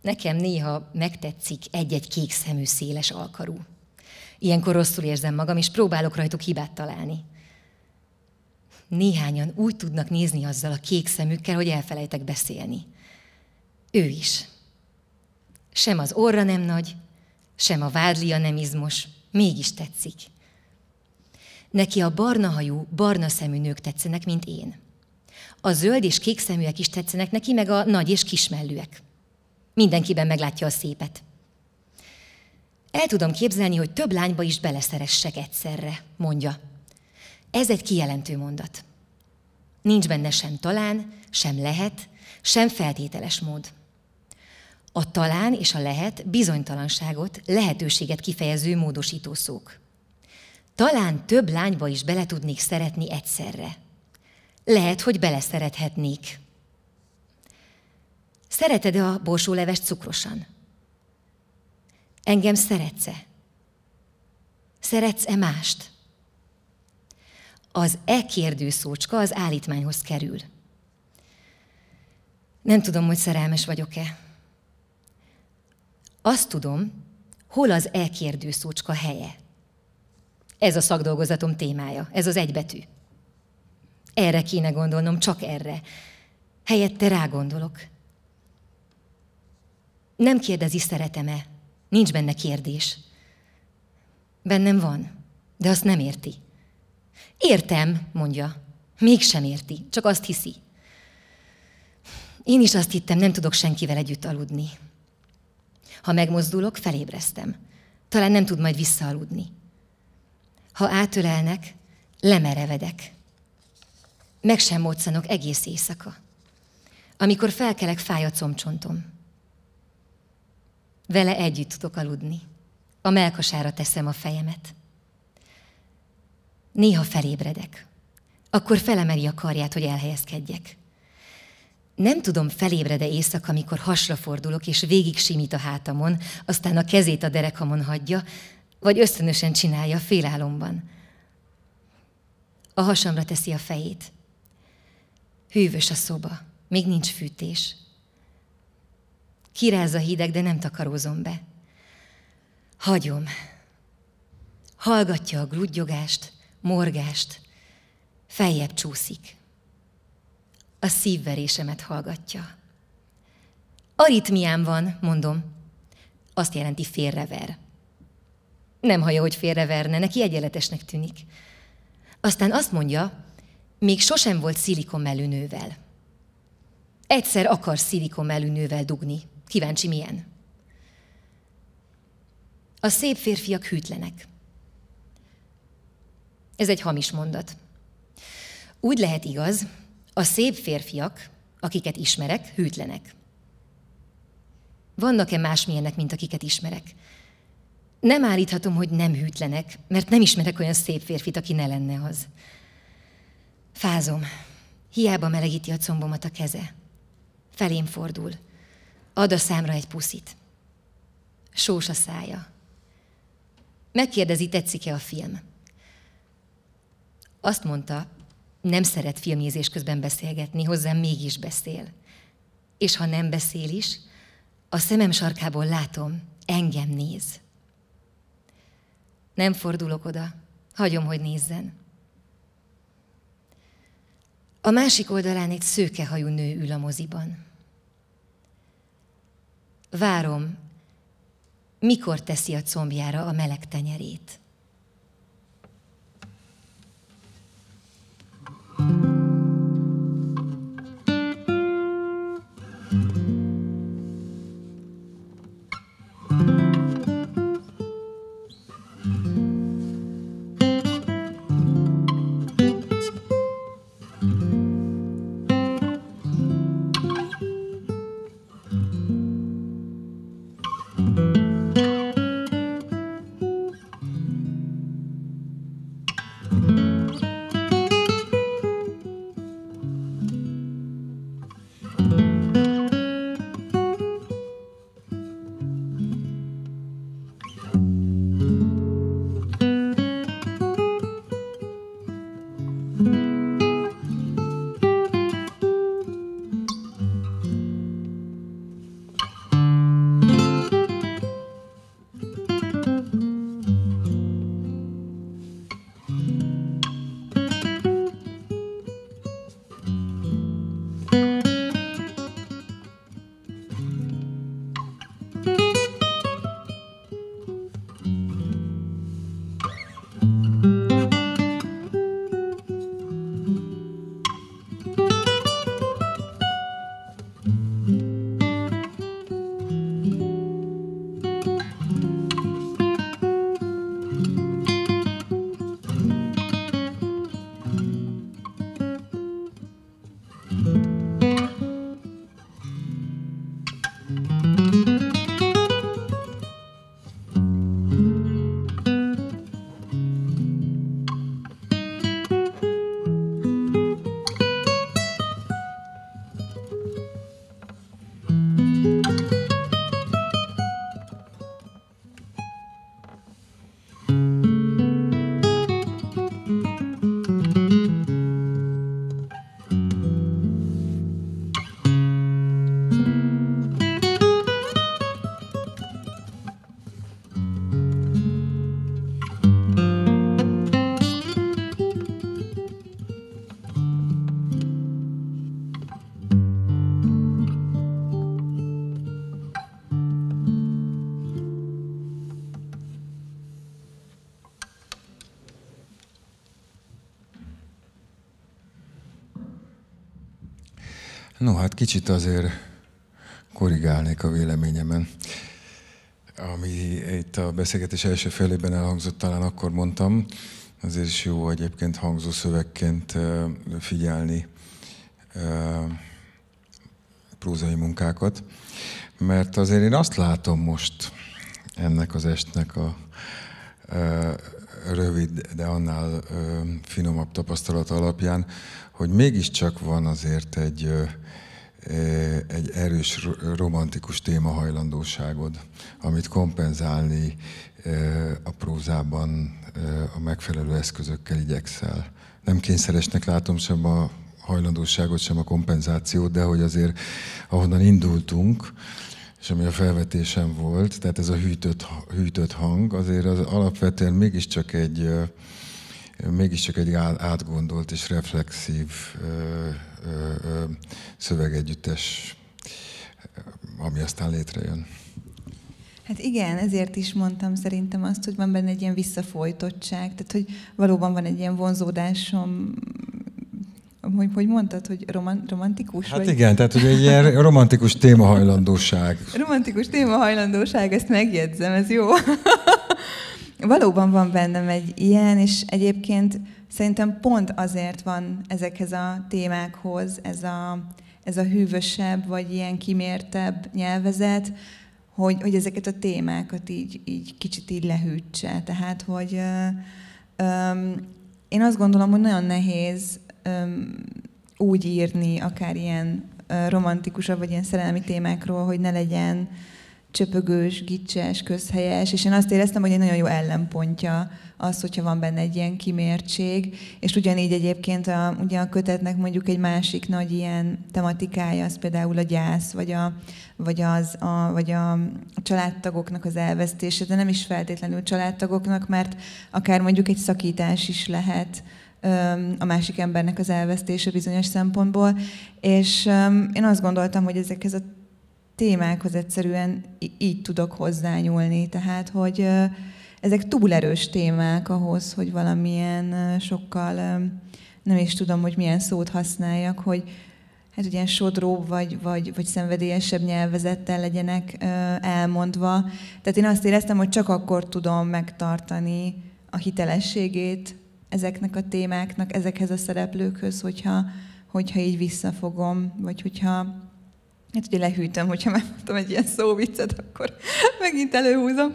Nekem néha megtetszik egy-egy kékszemű, széles alkarú. Ilyenkor rosszul érzem magam, és próbálok rajtuk hibát találni. Néhányan úgy tudnak nézni azzal a kék szemükkel, hogy elfelejtek beszélni. Ő is. Sem az orra nem nagy, sem a vádlia nem izmos, mégis tetszik. Neki a barna hajú, barna szemű nők tetszenek, mint én. A zöld és kék szeműek is tetszenek neki, meg a nagy és kismellűek. Mindenkiben meglátja a szépet. El tudom képzelni, hogy több lányba is beleszeressek egyszerre, mondja. Ez egy kijelentő mondat. Nincs benne sem talán, sem lehet, sem feltételes mód. A talán és a lehet bizonytalanságot, lehetőséget kifejező módosítószók. Talán több lányba is bele tudnék szeretni egyszerre. Lehet, hogy beleszerethetnék. Szereted a borsóleves cukrosan? Engem szeretsz-e? Szeretsz-e mást? Az e kérdőszócska az állítmányhoz kerül. Nem tudom, hogy szerelmes vagyok-e. Azt tudom, hol az e kérdőszócska helye. Ez a szakdolgozatom témája, ez az egybetű. Erre kéne gondolnom, csak erre. Helyette rágondolok. Nem kérdezi, szeretem-e. Nincs benne kérdés. Bennem van, de azt nem érti. Értem, mondja. Mégsem érti, csak azt hiszi. Én is azt hittem, nem tudok senkivel együtt aludni. Ha megmozdulok, felébresztem. Talán nem tud majd visszaaludni. Ha átölelnek, lemerevedek. Meg sem moccanok egész éjszaka. Amikor felkelek, fáj a combcsontom. Vele együtt tudok aludni. A mellkasára teszem a fejemet. Néha felébredek. Akkor felemeli a karját, hogy elhelyezkedjek. Nem tudom, felébrede éjszaka, amikor hasra fordulok, és végig simít a hátamon, aztán a kezét a derekamon hagyja, vagy ösztönösen csinálja félálomban. A hasamra teszi a fejét. Hűvös a szoba, még nincs fűtés. Kiráz a hideg, de nem takarózom be. Hagyom. Hallgatja a gruddyogást, morgást, feljebb csúszik. A szívverésemet hallgatja. Aritmiám van, mondom. Azt jelenti, félrever. Nem hallja, hogy félreverne, neki egyenletesnek tűnik. Aztán azt mondja, még sosem volt szilikonmelű nővel. Egyszer akar szilikonmelű nővel dugni. Kíváncsi milyen. A szép férfiak hűtlenek. Ez egy hamis mondat. Úgy lehet igaz, a szép férfiak, akiket ismerek, hűtlenek. Vannak-e másmilyenek, mint akiket ismerek? Nem állíthatom, hogy nem hűtlenek, mert nem ismerek olyan szép férfit, aki ne lenne az. Fázom. Hiába melegíti a combomat a keze. Felém fordul. Ad a számra egy puszit. Sós a szája. Megkérdezi, tetszik-e a film. Azt mondta, nem szeret filmnézés közben beszélgetni, hozzám mégis beszél. És ha nem beszél is, a szemem sarkából látom, engem néz. Nem fordulok oda, hagyom, hogy nézzen. A másik oldalán egy szőkehajú nő ül a moziban. Várom, mikor teszi a combjára a meleg tenyerét. No, hát kicsit azért korrigálnék a véleményemen. Ami itt a beszélgetés első felében elhangzott, talán akkor mondtam, azért is jó egyébként hangzó szövegként figyelni prózai munkákat, mert azért én azt látom most ennek az estnek a rövid, de annál finomabb tapasztalat alapján, hogy mégiscsak van azért egy erős romantikus témahajlandóságod, amit kompenzálni a prózában a megfelelő eszközökkel igyekszel. Nem kényszeresnek látom sem a hajlandóságot, sem a kompenzációt, de hogy azért ahonnan indultunk, és ami a felvetésem volt, tehát ez a hűtött hang, azért az alapvetően mégiscsak egy átgondolt és reflexív szövegegyüttes, ami aztán létrejön. Hát igen, ezért is mondtam szerintem azt, hogy van benne egy ilyen visszafolytottság, tehát hogy valóban van egy ilyen vonzódásom hogy mondtad, hogy romantikus? Hát vagy? Igen, tehát hogy egy ilyen romantikus témahajlandóság. Romantikus témahajlandóság, ezt megjegyzem, ez jó. Valóban van bennem egy ilyen, és egyébként szerintem pont azért van ezekhez a témákhoz ez a hűvösebb, vagy ilyen kimértebb nyelvezet, hogy ezeket a témákat így kicsit így lehűtse. Tehát, hogy én azt gondolom, hogy nagyon nehéz úgy írni akár ilyen romantikusabb, vagy ilyen szerelmi témákról, hogy ne legyen csöpögős, gicses, közhelyes, és én azt éreztem, hogy egy nagyon jó ellenpontja az, hogyha van benne egy ilyen kimértség, és ugyanígy egyébként ugye a kötetnek mondjuk egy másik nagy ilyen tematikája, az például a gyász, vagy a családtagoknak az elvesztése, de nem is feltétlenül családtagoknak, mert akár mondjuk egy szakítás is lehet a másik embernek az elvesztése bizonyos szempontból, és én azt gondoltam, hogy ezekhez a témákhoz egyszerűen így tudok hozzányúlni. Tehát, hogy ezek túl erős témák ahhoz, hogy valamilyen sokkal, nem is tudom, hogy milyen szót használjak, hogy hát ugye sodróbb vagy szenvedélyesebb nyelvezettel legyenek elmondva. Tehát én azt éreztem, hogy csak akkor tudom megtartani a hitelességét ezeknek a témáknak, ezekhez a szereplőkhöz, hogyha így visszafogom, vagy hogyha... Hát ugye lehűtöm, hogyha megmondtam egy ilyen szóviccet, akkor megint előhúzom.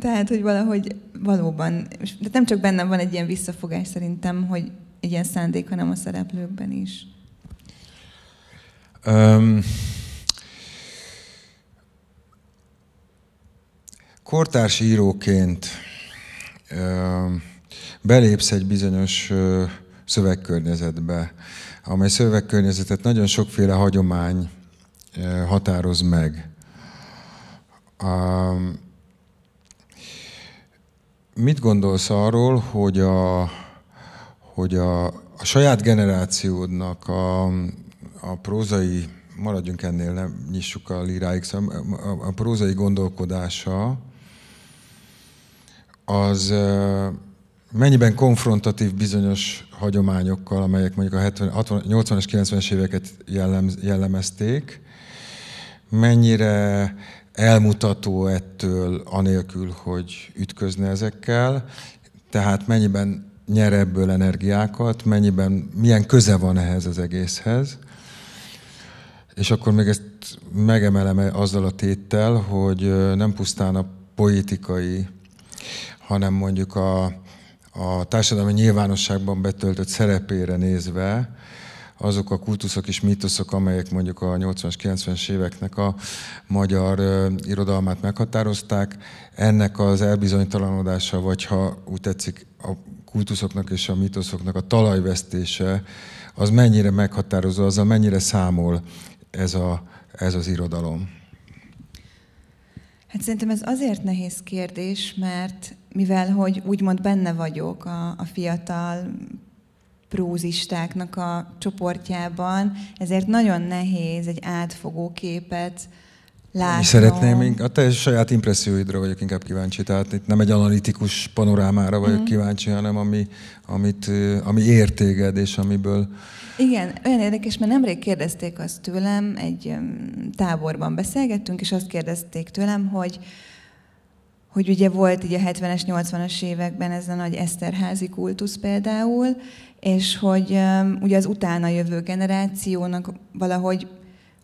Tehát, hogy valahogy valóban, de nem csak bennem van egy ilyen visszafogás szerintem, hogy egy ilyen szándék, hanem a szereplőkben is. Kortárs íróként belépsz egy bizonyos szövegkörnyezetbe, amely szövegkörnyezetet nagyon sokféle hagyomány határoz meg. Mit gondolsz arról, hogy a saját generációdnak a prózai, maradjunk ennél, nem nyissuk a liráig, a prózai gondolkodása az mennyiben konfrontatív bizonyos hagyományokkal, amelyek mondjuk a 80-as, 90-es éveket jellemezték, mennyire elmutató ettől anélkül, hogy ütközne ezekkel, tehát mennyiben nyer ebből energiákat, milyen köze van ehhez az egészhez. És akkor még ezt megemelem azzal a téttel, hogy nem pusztán a poétikai, hanem mondjuk a társadalmi nyilvánosságban betöltött szerepére nézve azok a kultuszok és mítoszok, amelyek mondjuk a 80-as, 90-es éveknek a magyar irodalmát meghatározták, ennek az elbizonytalanodása, vagy ha úgy tetszik, a kultuszoknak és a mítoszoknak a talajvesztése, az mennyire meghatározó, azzal mennyire számol ez az irodalom? Hát szerintem ez azért nehéz kérdés, mert mivel, hogy úgymond benne vagyok a fiatal prózistáknak a csoportjában, ezért nagyon nehéz egy átfogó képet látnom. Szeretném, a te saját impresszióidra vagyok inkább kíváncsi, tehát itt nem egy analitikus panorámára vagyok kíváncsi, hanem ami ért téged, és amiből... Igen, olyan érdekes, mert nemrég kérdezték azt tőlem, egy táborban beszélgettünk, és azt kérdezték tőlem, hogy ugye volt így a 70-es, 80-as években ez a nagy Esterházy kultusz például, és hogy ugye az utána jövő generációnak valahogy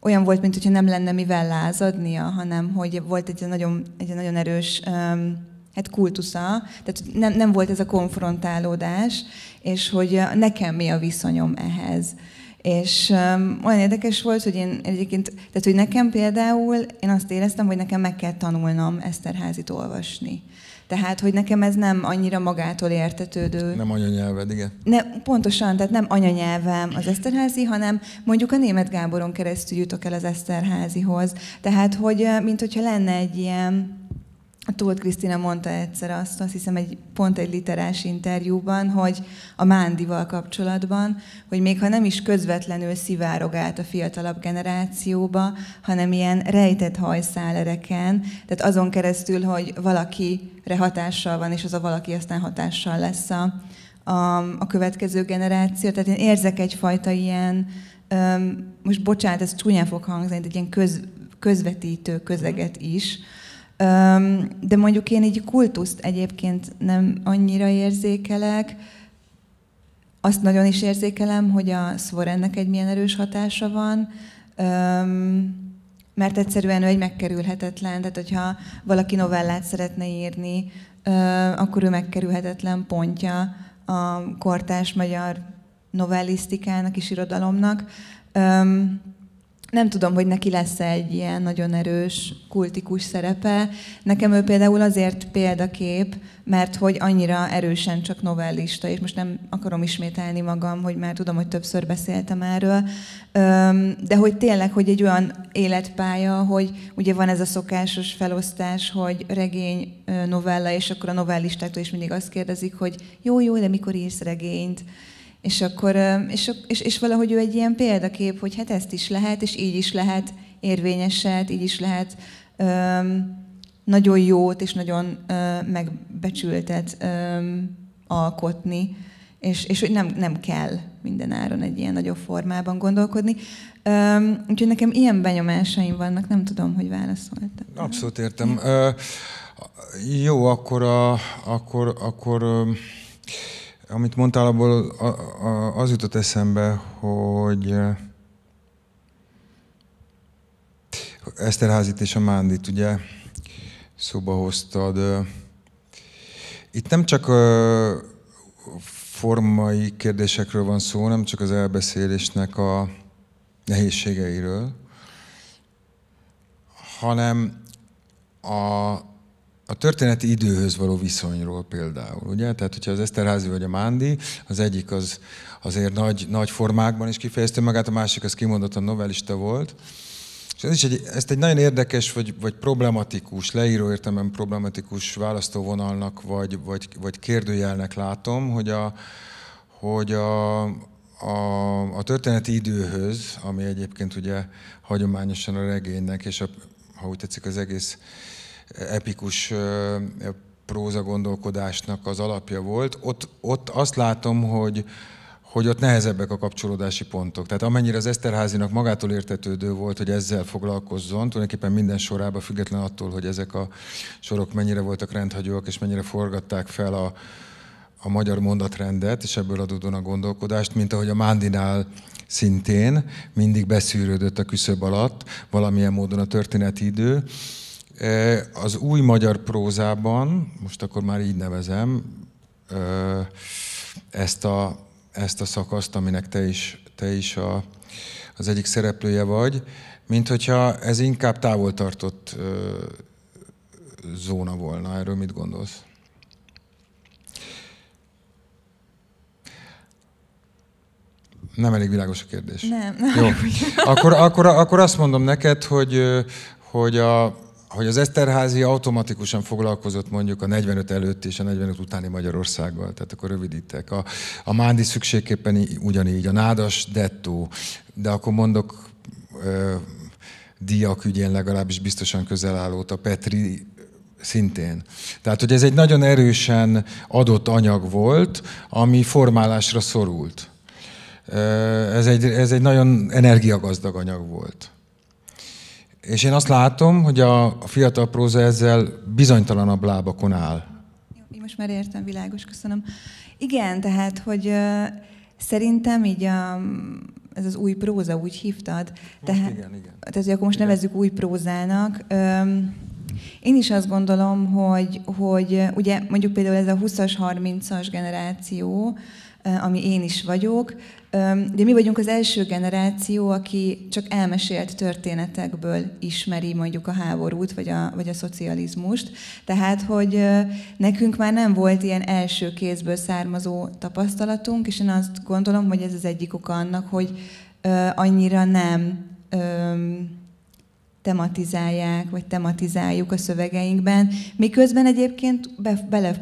olyan volt, mint hogyha nem lenne mivel lázadnia, hanem hogy volt egy nagyon erős kultusza, tehát nem volt ez a konfrontálódás, és hogy nekem mi a viszonyom ehhez. És olyan érdekes volt, hogy én egyébként, tehát hogy nekem például, én azt éreztem, hogy nekem meg kell tanulnom Esterházit olvasni. Tehát, hogy nekem ez nem annyira magától értetődő. Nem anyanyelved, igen. Pontosan, tehát nem anyanyelvem az Esterházy, hanem mondjuk a Németh Gáboron keresztül jutok el az Esterházyhoz. Tehát, hogy mint hogyha lenne egy ilyen, a Tóth Krisztina mondta egyszer azt hiszem pont egy literás interjúban, hogy a Mándival kapcsolatban, hogy még ha nem is közvetlenül szivárog át a fiatalabb generációba, hanem ilyen rejtett hajszálereken, tehát azon keresztül, hogy valakire hatással van, és az a valaki aztán hatással lesz a a következő generáció. Tehát én érzek egyfajta ilyen, most bocsánat, ez csúnyán fog hangzani, de egy ilyen közvetítő közeget is. De mondjuk én így kultuszt egyébként nem annyira érzékelek. Azt nagyon is érzékelem, hogy a Szvorennek egy milyen erős hatása van, mert egyszerűen ő egy megkerülhetetlen, tehát hogyha valaki novellát szeretne írni, akkor ő megkerülhetetlen pontja a kortárs magyar novellisztikának és irodalomnak. Nem tudom, hogy neki lesz egy ilyen nagyon erős, kultikus szerepe. Nekem ő például azért példakép, mert hogy annyira erősen csak novellista, és most nem akarom ismételni magam, hogy már tudom, hogy többször beszéltem erről, de hogy tényleg, hogy egy olyan életpálya, hogy ugye van ez a szokásos felosztás, hogy regény, novella, és akkor a novellistáktól is mindig azt kérdezik, hogy jó, de mikor írsz regényt? És akkor, és valahogy ő egy ilyen példakép, hogy hát ezt is lehet, és így is lehet érvényeset, így is lehet nagyon jót és nagyon megbecsültet alkotni, és hogy nem kell mindenáron egy ilyen nagyobb formában gondolkodni. Úgyhogy nekem ilyen benyomásaim vannak, nem tudom, hogy válaszoltam. Abszolút értem. Jó, akkor amit mondtál, abból az jutott eszembe, hogy Esterházit és a Mándit ugye szóba hoztad. Itt nem csak formai kérdésekről van szó, nem csak az elbeszélésnek a nehézségeiről, hanem a történeti időhöz való viszonyról például, ugye? Tehát, hogyha az Esterházy vagy a Mándy, az egyik az azért nagy formákban is kifejezte magát, a másik az kimondottan novellista volt. És ez is ezt egy nagyon érdekes, vagy problematikus, leíró értelemben problematikus választóvonalnak, vagy kérdőjelnek látom, hogy a történeti időhöz, ami egyébként ugye hagyományosan a regénynek, és ha úgy tetszik, az egész epikus próza gondolkodásnak az alapja volt, ott azt látom, hogy ott nehezebbek a kapcsolódási pontok. Tehát amennyire az Esterházynak magától értetődő volt, hogy ezzel foglalkozzon, tulajdonképpen minden sorában, független attól, hogy ezek a sorok mennyire voltak rendhagyóak, és mennyire forgatták fel a magyar mondatrendet, és ebből adódóan a gondolkodást, mint ahogy a Mándynál szintén mindig beszűrődött a küszöb alatt valamilyen módon a történeti idő. Az új magyar prózában, most akkor már így nevezem, ezt a szakaszt, aminek te is az egyik szereplője vagy, mint hogyha ez inkább távol tartott zóna volna. Erről mit gondolsz? Nem elég világos a kérdés. Nem. Jó. Akkor azt mondom neked, hogy az Esterházy automatikusan foglalkozott mondjuk a 45 előtti és a 45 utáni Magyarországgal, tehát akkor rövidítek. A Mándy szükségképpen ugyanígy, a Nádas dettó, de akkor mondok díjak ügyén legalábbis biztosan közel állót, a Petri szintén. Tehát, hogy ez egy nagyon erősen adott anyag volt, ami formálásra szorult. Ez egy nagyon energiagazdag anyag volt. És én azt látom, hogy a fiatal próza ezzel bizonytalanabb lábakon áll. Jó, én most már értem, világos, köszönöm. Igen, tehát, hogy szerintem így ez az új próza, úgy hívtad. Tehát, igen. Tehát, akkor most nevezzük új prózának. Én is azt gondolom, hogy ugye mondjuk például ez a 20-as, 30-as generáció, ami én is vagyok, de mi vagyunk az első generáció, aki csak elmesélt történetekből ismeri mondjuk a háborút, vagy a szocializmust. Tehát, hogy nekünk már nem volt ilyen első kézből származó tapasztalatunk, és én azt gondolom, hogy ez az egyik oka annak, hogy annyira nem tematizálják, vagy tematizáljuk a szövegeinkben, miközben egyébként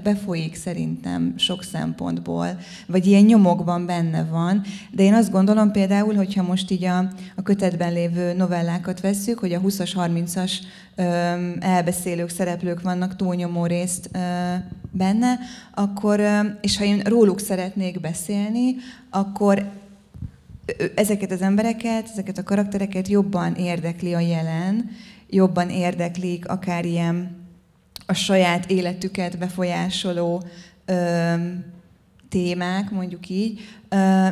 befolyik szerintem sok szempontból, vagy ilyen nyomokban benne van. De én azt gondolom például, hogyha most így a kötetben lévő novellákat vesszük, hogy a 20-as, 30-as elbeszélők, szereplők vannak túlnyomó részt benne, akkor, és ha én róluk szeretnék beszélni, akkor ezeket az embereket, ezeket a karaktereket jobban érdekli a jelen, jobban érdeklik akár ilyen a saját életüket befolyásoló témák, mondjuk így,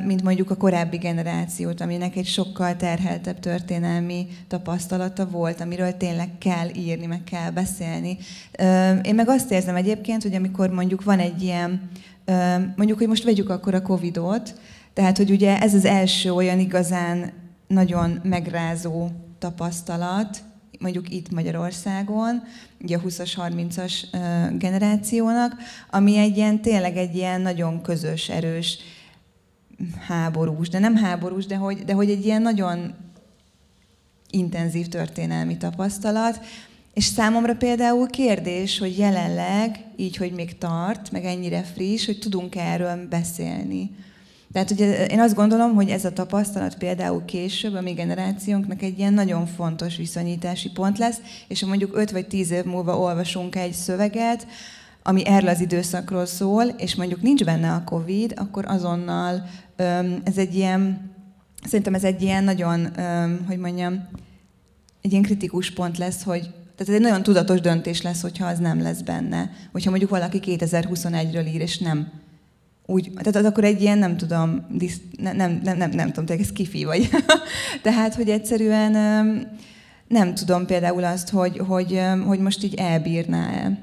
mint mondjuk a korábbi generációt, aminek egy sokkal terheltebb történelmi tapasztalata volt, amiről tényleg kell írni, meg kell beszélni. Én meg azt érzem egyébként, hogy amikor mondjuk van egy ilyen, mondjuk, hogy most vegyük akkor a Covid-ot, tehát, hogy ugye ez az első olyan igazán nagyon megrázó tapasztalat, mondjuk itt Magyarországon, ugye a 20-as, 30-as generációnak, ami egy ilyen, tényleg egy ilyen nagyon közös, erős, háborús, de nem háborús, de hogy egy ilyen nagyon intenzív történelmi tapasztalat. És számomra például kérdés, hogy jelenleg, így, hogy még tart, meg ennyire friss, hogy tudunk-e erről beszélni. Tehát ugye én azt gondolom, hogy ez a tapasztalat például később a mi generációnknak egy ilyen nagyon fontos viszonyítási pont lesz, és ha mondjuk 5 vagy 10 év múlva olvasunk egy szöveget, ami erről az időszakról szól, és mondjuk nincs benne a Covid, akkor azonnal ez egy ilyen, szerintem ez egy ilyen nagyon, hogy mondjam, egy ilyen kritikus pont lesz, hogy tehát ez egy nagyon tudatos döntés lesz, hogyha az nem lesz benne. Hogyha mondjuk valaki 2021-ről ír, és nem úgy, tehát az akkor egy ilyen, nem tudom, nem tudom, tényleg ez kifi vagy. Tehát, hogy egyszerűen nem tudom például azt, hogy most így elbírná-e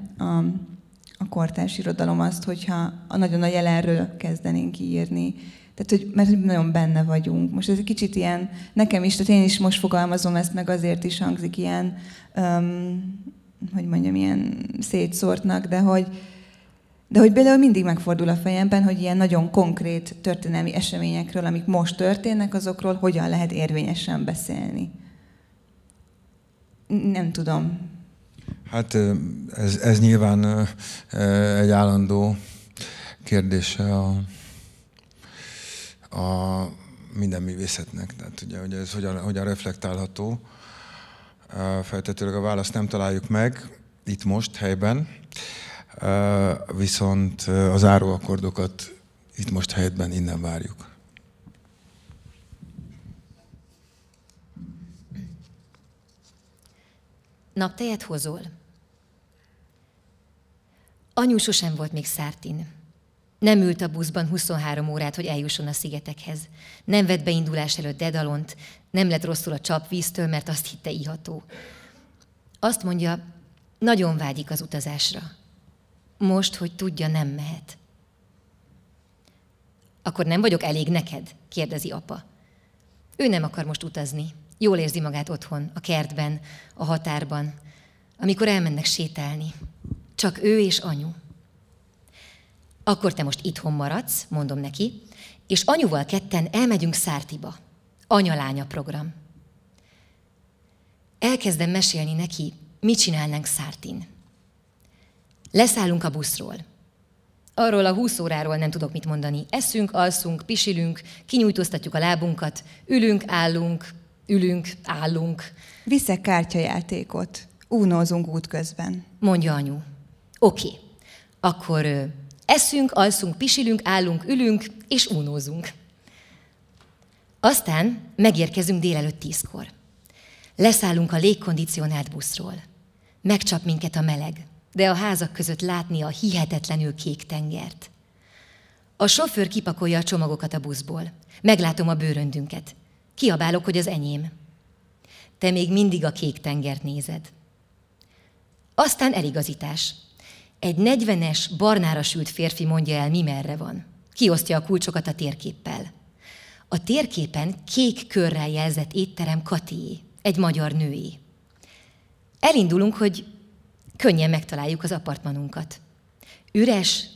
a kortárs irodalom azt, hogyha nagyon a jelenről kezdenénk írni. Tehát, hogy mert nagyon benne vagyunk. Most ez egy kicsit ilyen, nekem is, tehát én is most fogalmazom ezt, meg azért is hangzik ilyen, hogy mondjam, ilyen szétszórtnak, de hogy például mindig megfordul a fejemben, hogy ilyen nagyon konkrét történelmi eseményekről, amik most történnek, azokról hogyan lehet érvényesen beszélni. Nem tudom. Hát ez nyilván egy állandó kérdése a minden művészetnek. Tehát ugye, hogy ez hogyan reflektálható. Feltetőleg a választ nem találjuk meg itt most, helyben. Viszont az áróakkordokat itt most helyben innen várjuk. Naptejet hozol? Anyu sosem volt még Sartin. Nem ült a buszban 23 órát, hogy eljusson a szigetekhez. Nem vett be indulás előtt Dedalont, nem lett rosszul a csapvíztől, mert azt hitte iható. Azt mondja, nagyon vágyik az utazásra. Most, hogy tudja, nem mehet. Akkor nem vagyok elég neked? Kérdezi apa. Ő nem akar most utazni. Jól érzi magát otthon, a kertben, a határban, amikor elmennek sétálni. Csak ő és anyu. Akkor te most itthon maradsz, mondom neki, és anyuval ketten elmegyünk Sartiba. Anyalánya program. Elkezdem mesélni neki, mit csinálnánk Sartin. Leszállunk a buszról. Arról a 20 óráról nem tudok mit mondani. Eszünk, alszunk, pisilünk, kinyújtóztatjuk a lábunkat, ülünk, állunk. Viszek kártyajátékot. Unózunk útközben. Mondja anyu. Oké. Akkor eszünk, alszunk, pisilünk, állunk, ülünk és unózunk. Aztán megérkezünk délelőtt 10-kor. Leszállunk a légkondicionált buszról. Megcsap minket a meleg, de a házak között látni a hihetetlenül kék tengert. A sofőr kipakolja a csomagokat a buszból. Meglátom a bőröndünket. Kiabálok, hogy az enyém. Te még mindig a kék tengert nézed. Aztán eligazítás. Egy 40-es, barnára sült férfi mondja el, mi merre van. Kiosztja a kulcsokat a térképpel. A térképen kék körrel jelzett étterem Katié, egy magyar nőé. Elindulunk, hogy könnyen megtaláljuk az apartmanunkat. Üres,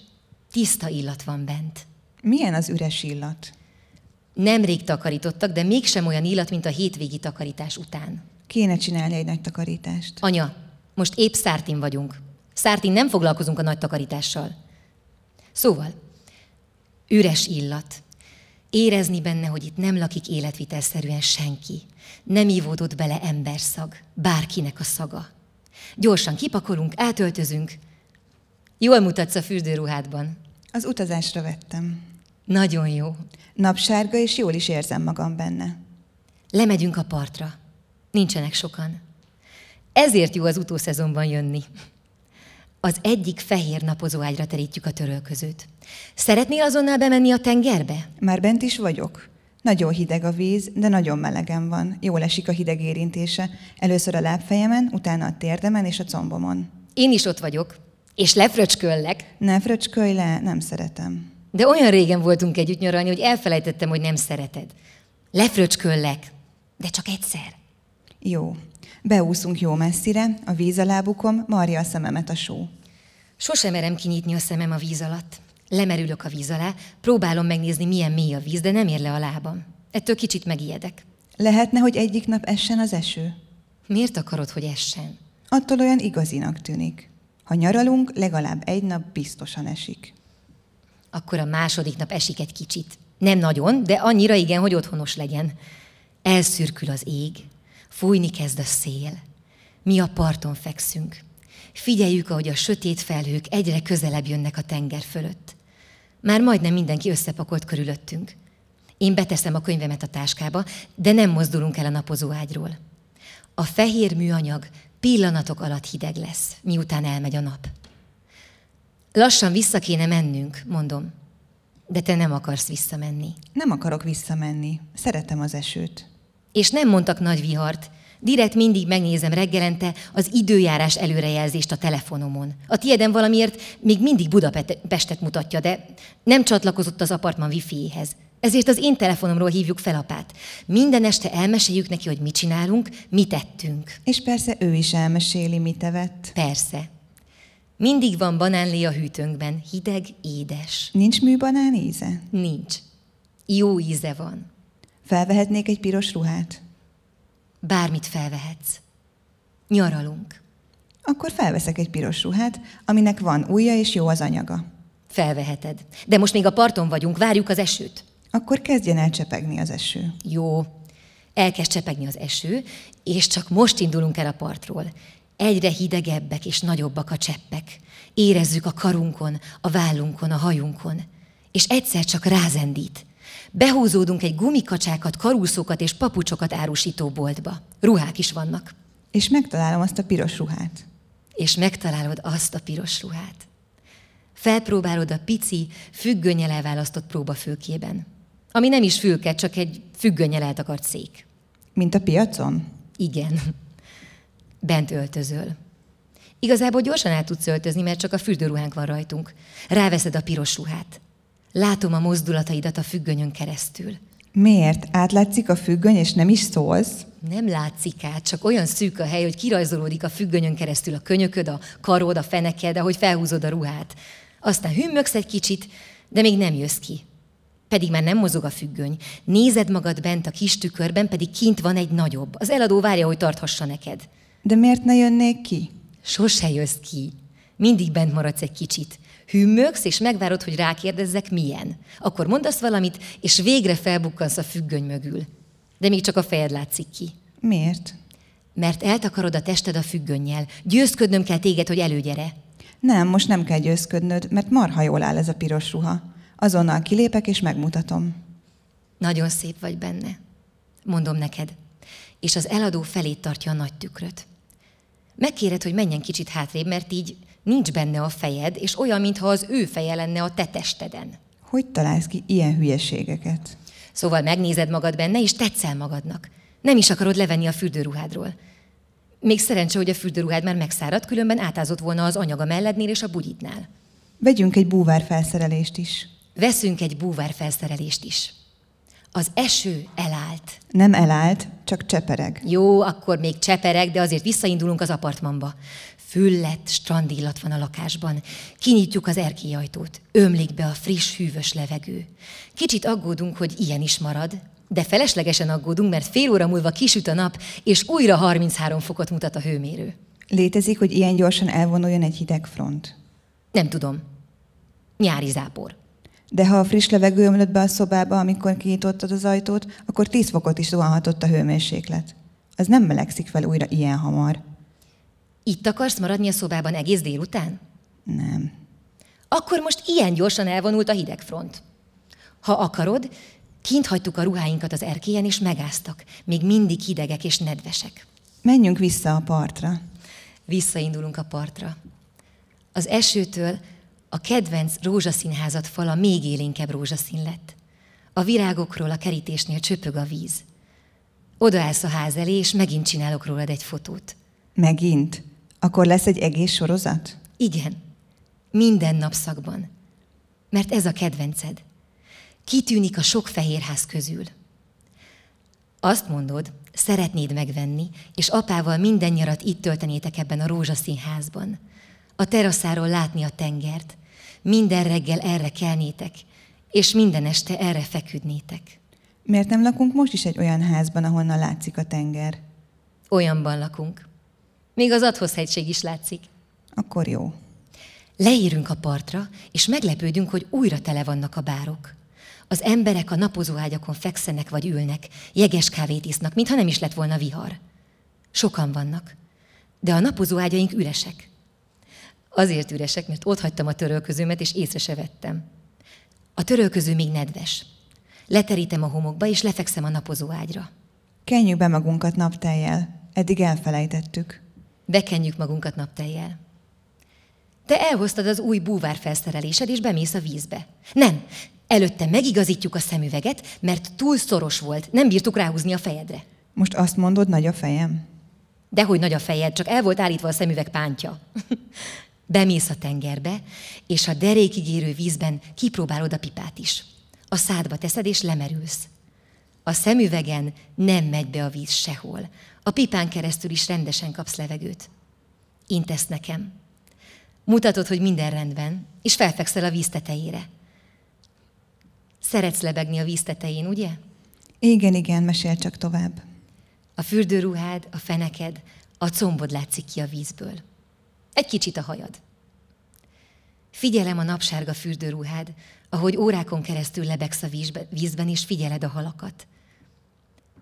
tiszta illat van bent. Milyen az üres illat? Nemrég takarítottak, de mégsem olyan illat, mint a hétvégi takarítás után. Kéne csinálni egy nagy takarítást. Anya, most épp Sartin vagyunk. Sartin nem foglalkozunk a nagy takarítással. Szóval, üres illat. Érezni benne, hogy itt nem lakik életvitelszerűen senki. Nem ívódott bele emberszag, bárkinek a szaga. Gyorsan kipakolunk, átöltözünk. Jól mutatsz a fürdőruhádban. Az utazásra vettem. Nagyon jó. Napsárga, és jól is érzem magam benne. Lemegyünk a partra. Nincsenek sokan. Ezért jó az utószezonban jönni. Az egyik fehér napozó ágyra terítjük a törölközőt. Szeretnél azonnal bemenni a tengerbe? Már bent is vagyok. Nagyon hideg a víz, de nagyon melegen van. Jól esik a hideg érintése. Először a lábfejemen, utána a térdemen és a combomon. Én is ott vagyok. És lefröcsköllek. Ne fröcskölj le, nem szeretem. De olyan régen voltunk együtt nyaralni, hogy elfelejtettem, hogy nem szereted. Lefröcsköllek, de csak egyszer. Jó. Beúszunk jó messzire, a víz a lábukom, marja a szememet a só. Sosem merem kinyitni a szemem a víz alatt. Lemerülök a víz alá, próbálom megnézni, milyen mély a víz, de nem ér le a lábam. Ettől kicsit megijedek. Lehetne, hogy egyik nap essen az eső? Miért akarod, hogy essen? Attól olyan igazinak tűnik. Ha nyaralunk, legalább egy nap biztosan esik. Akkor a második nap esik egy kicsit. Nem nagyon, de annyira igen, hogy otthonos legyen. Elszürkül az ég. Fújni kezd a szél. Mi a parton fekszünk. Figyeljük, ahogy a sötét felhők egyre közelebb jönnek a tenger fölött. Már majdnem mindenki összepakolt körülöttünk. Én beteszem a könyvemet a táskába, de nem mozdulunk el a napozó ágyról. A fehér műanyag pillanatok alatt hideg lesz, miután elmegy a nap. Lassan vissza kéne mennünk, mondom. De te nem akarsz visszamenni. Nem akarok visszamenni. Szeretem az esőt. És nem mondtak nagy vihart. Direkt mindig megnézem reggelente az időjárás előrejelzést a telefonomon. A tieden valamiért még mindig Budapestet mutatja, de nem csatlakozott az apartman wifi-éhez. Ezért az én telefonomról hívjuk fel apát. Minden este elmeséljük neki, hogy mit csinálunk, mit ettünk. És persze ő is elmeséli, mit evett. Persze. Mindig van banánlé a hűtőnkben. Hideg, édes. Nincs műbanán íze? Nincs. Jó íze van. Felvehetnék egy piros ruhát? Bármit felvehetsz. Nyaralunk. Akkor felveszek egy piros ruhát, aminek van ujja és jó az anyaga. Felveheted. De most még a parton vagyunk, várjuk az esőt. Akkor kezdjen el csepegni az eső. Jó. Elkezd csepegni az eső, és csak most indulunk el a partról. Egyre hidegebbek és nagyobbak a cseppek. Érezzük a karunkon, a vállunkon, a hajunkon. És egyszer csak rázendít. Behúzódunk egy gumikacsákat, karúszókat és papucsokat árusító boltba. Ruhák is vannak. És megtalálom azt a piros ruhát. És megtalálod azt a piros ruhát. Felpróbálod a pici, függönnyel elválasztott próbafülkében. Ami nem is fülke, csak egy függönnyel eltakart szék. Mint a piacon? Igen. Bent öltözöl. Igazából gyorsan el tudsz öltözni, mert csak a fürdőruhánk van rajtunk. Ráveszed a piros ruhát. Látom a mozdulataidat a függönyön keresztül. Miért? Átlátszik a függöny, és nem is szólsz? Nem látszik át, csak olyan szűk a hely, hogy kirajzolódik a függönyön keresztül a könyököd, a karod, a feneked, ahogy felhúzod a ruhát. Aztán hümmögsz egy kicsit, de még nem jössz ki. Pedig már nem mozog a függöny. Nézed magad bent a kis tükörben, pedig kint van egy nagyobb. Az eladó várja, hogy tarthassa neked. De miért ne jönnék ki? Sose jössz ki. Mindig bent maradsz egy kicsit. Hümmögsz, és megvárod, hogy rákérdezzek, milyen. Akkor mondasz valamit, és végre felbukkansz a függöny mögül. De még csak a fejed látszik ki. Miért? Mert eltakarod a tested a függönnyel. Győzködnöm kell téged, hogy előgyere. Nem, most nem kell győzködnöd, mert marha jól áll ez a piros ruha. Azonnal kilépek, és megmutatom. Nagyon szép vagy benne, mondom neked. És az eladó felé tartja a nagy tükröt. Megkéred, hogy menjen kicsit hátrébb, mert így nincs benne a fejed, és olyan, mintha az ő feje lenne a te testeden. Hogy találsz ki ilyen hülyeségeket? Szóval megnézed magad benne, és tetszel magadnak. Nem is akarod levenni a fürdőruhádról. Még szerencse, hogy a fürdőruhád már megszáradt, különben átázott volna az anyaga mellednél és a bugyidnál. Vegyünk egy búvárfelszerelést is. Veszünk egy búvárfelszerelést is. Az eső elállt. Nem elállt, csak csepereg. Jó, akkor még csepereg, de azért visszaindulunk az apartmanba. Füllett strandillat van a lakásban. Kinyitjuk az erkélyajtót. Ömlik be a friss, hűvös levegő. Kicsit aggódunk, hogy ilyen is marad, de feleslegesen aggódunk, mert fél óra múlva kisüt a nap, és újra 33 fokot mutat a hőmérő. Létezik, hogy ilyen gyorsan elvonuljon egy hideg front? Nem tudom. Nyári zápor. De ha a friss levegő ömlött be a szobába, amikor kinyitottad az ajtót, akkor 10 fokot is zuhanhatott a hőmérséklet. Az nem melegszik fel újra ilyen hamar. Itt akarsz maradni a szobában egész délután? Nem. Akkor most ilyen gyorsan elvonult a hidegfront. Ha akarod, kint hagytuk a ruháinkat az erkélyen, és megáztak. Még mindig hidegek és nedvesek. Menjünk vissza a partra. Visszaindulunk a partra. Az esőtől a kedvenc rózsaszínházat fala még élénkebb rózsaszín lett. A virágokról a kerítésnél csöpög a víz. Odaállsz a ház elé, és megint csinálok rólad egy fotót. Megint? Akkor lesz egy egész sorozat? Igen. Minden napszakban. Mert ez a kedvenced. Kitűnik a sok fehérház közül. Azt mondod, szeretnéd megvenni, és apával minden nyarat itt töltenétek ebben a rózsaszínházban. A teraszáról látni a tengert. Minden reggel erre kelnétek, és minden este erre feküdnétek. Miért nem lakunk most is egy olyan házban, ahonnan látszik a tenger? Olyanban lakunk. Még az Adhozhegység is látszik. Akkor jó. Leérünk a partra, és meglepődünk, hogy újra tele vannak a bárok. Az emberek a napozóágyakon fekszenek vagy ülnek, jeges kávét isznak, mintha nem is lett volna vihar. Sokan vannak, de a napozóágyaink üresek. Azért üresek, mert ott hagytam a törölközőmet, és észre se vettem. A törölköző még nedves. Leterítem a homokba, és lefekszem a napozóágyra. Kenjük be magunkat napteljel. Eddig elfelejtettük. Bekenjük magunkat napteljel. Te elhoztad az új búvárfelszerelésed, és bemész a vízbe. Nem! Előtte megigazítjuk a szemüveget, mert túl szoros volt, nem bírtuk ráhúzni a fejedre. Most azt mondod, nagy a fejem? Dehogy nagy a fejed, csak el volt állítva a szemüveg pántja. Bemész a tengerbe, és a derékig érő vízben kipróbálod a pipát is. A szádba teszed, és lemerülsz. A szemüvegen nem megy be a víz sehol. A pipán keresztül is rendesen kapsz levegőt. Intesz nekem. Mutatod, hogy minden rendben, és felfekszel a víz tetejére. Szeretsz lebegni a víz tetején, ugye? Igen, igen, mesél csak tovább. A fürdőruhád, a feneked, a combod látszik ki a vízből. Egy kicsit a hajad. Figyelem a napsárga fürdőruhád, ahogy órákon keresztül lebegsz a vízben, és figyeled a halakat.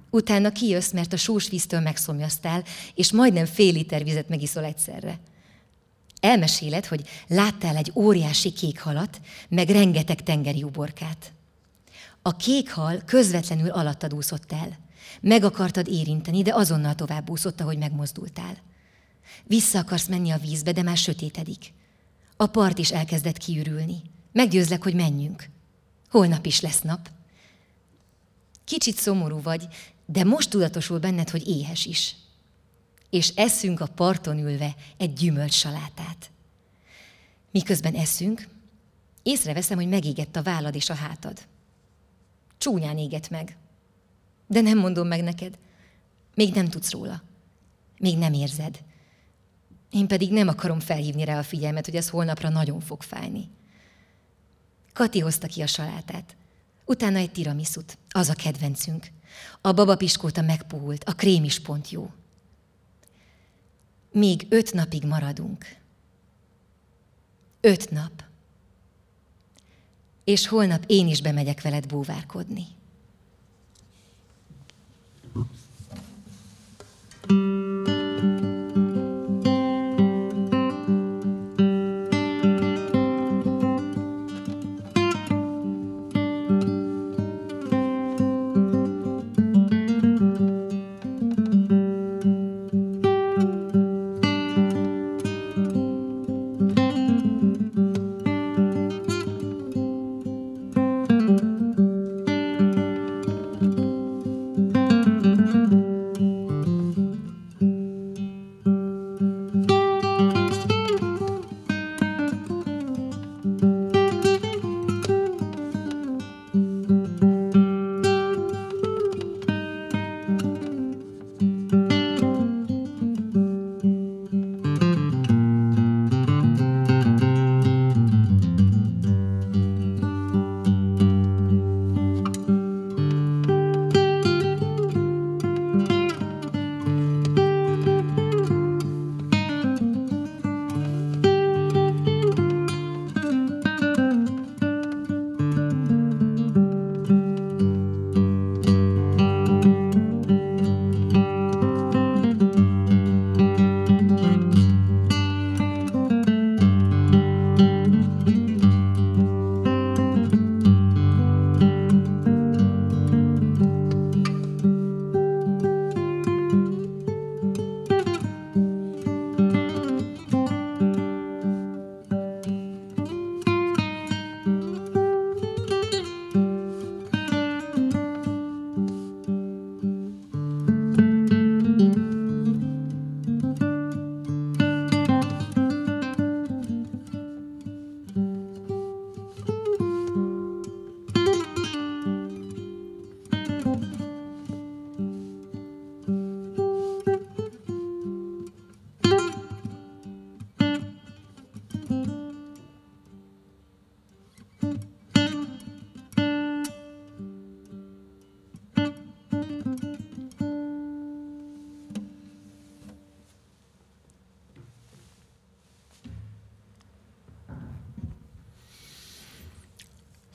Utána kijössz, mert a sós víztől megszomjaztál, és majdnem fél liter vizet megiszol egyszerre. Elmeséled, hogy láttál egy óriási kék halat, meg rengeteg tengeri uborkát. A kék hal közvetlenül alattad úszott el. Meg akartad érinteni, de azonnal tovább úszott, ahogy megmozdultál. Vissza akarsz menni a vízbe, de már sötétedik. A part is elkezdett kiürülni. Meggyőzlek, hogy menjünk. Holnap is lesz nap. Kicsit szomorú vagy, de most tudatosul benned, hogy éhes is. És eszünk a parton ülve egy gyümölcsalátát. Miközben eszünk, észreveszem, hogy megégett a vállad és a hátad. Csúnyán égett meg. De nem mondom meg neked. Még nem tudsz róla. Még nem érzed. Én pedig nem akarom felhívni rá a figyelmet, hogy ez holnapra nagyon fog fájni. Kati hozta ki a salátát. Utána egy tiramisut. Az a kedvencünk. A babapiskóta megpuhult. A krém is pont jó. Még 5 napig maradunk. 5 nap. És holnap én is bemegyek veled búvárkodni.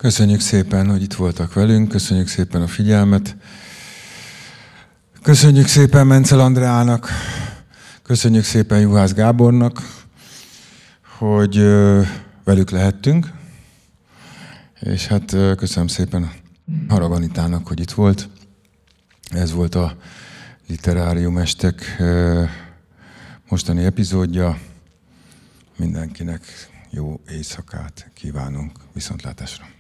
Köszönjük szépen, hogy itt voltak velünk, köszönjük szépen a figyelmet. Köszönjük szépen Menczel Andreának, köszönjük szépen Juhász Gábornak, hogy velük lehettünk. És hát köszönöm szépen Harag Anitának, hogy itt volt. Ez volt a Literárium Estek mostani epizódja. Mindenkinek jó éjszakát kívánunk, viszontlátásra!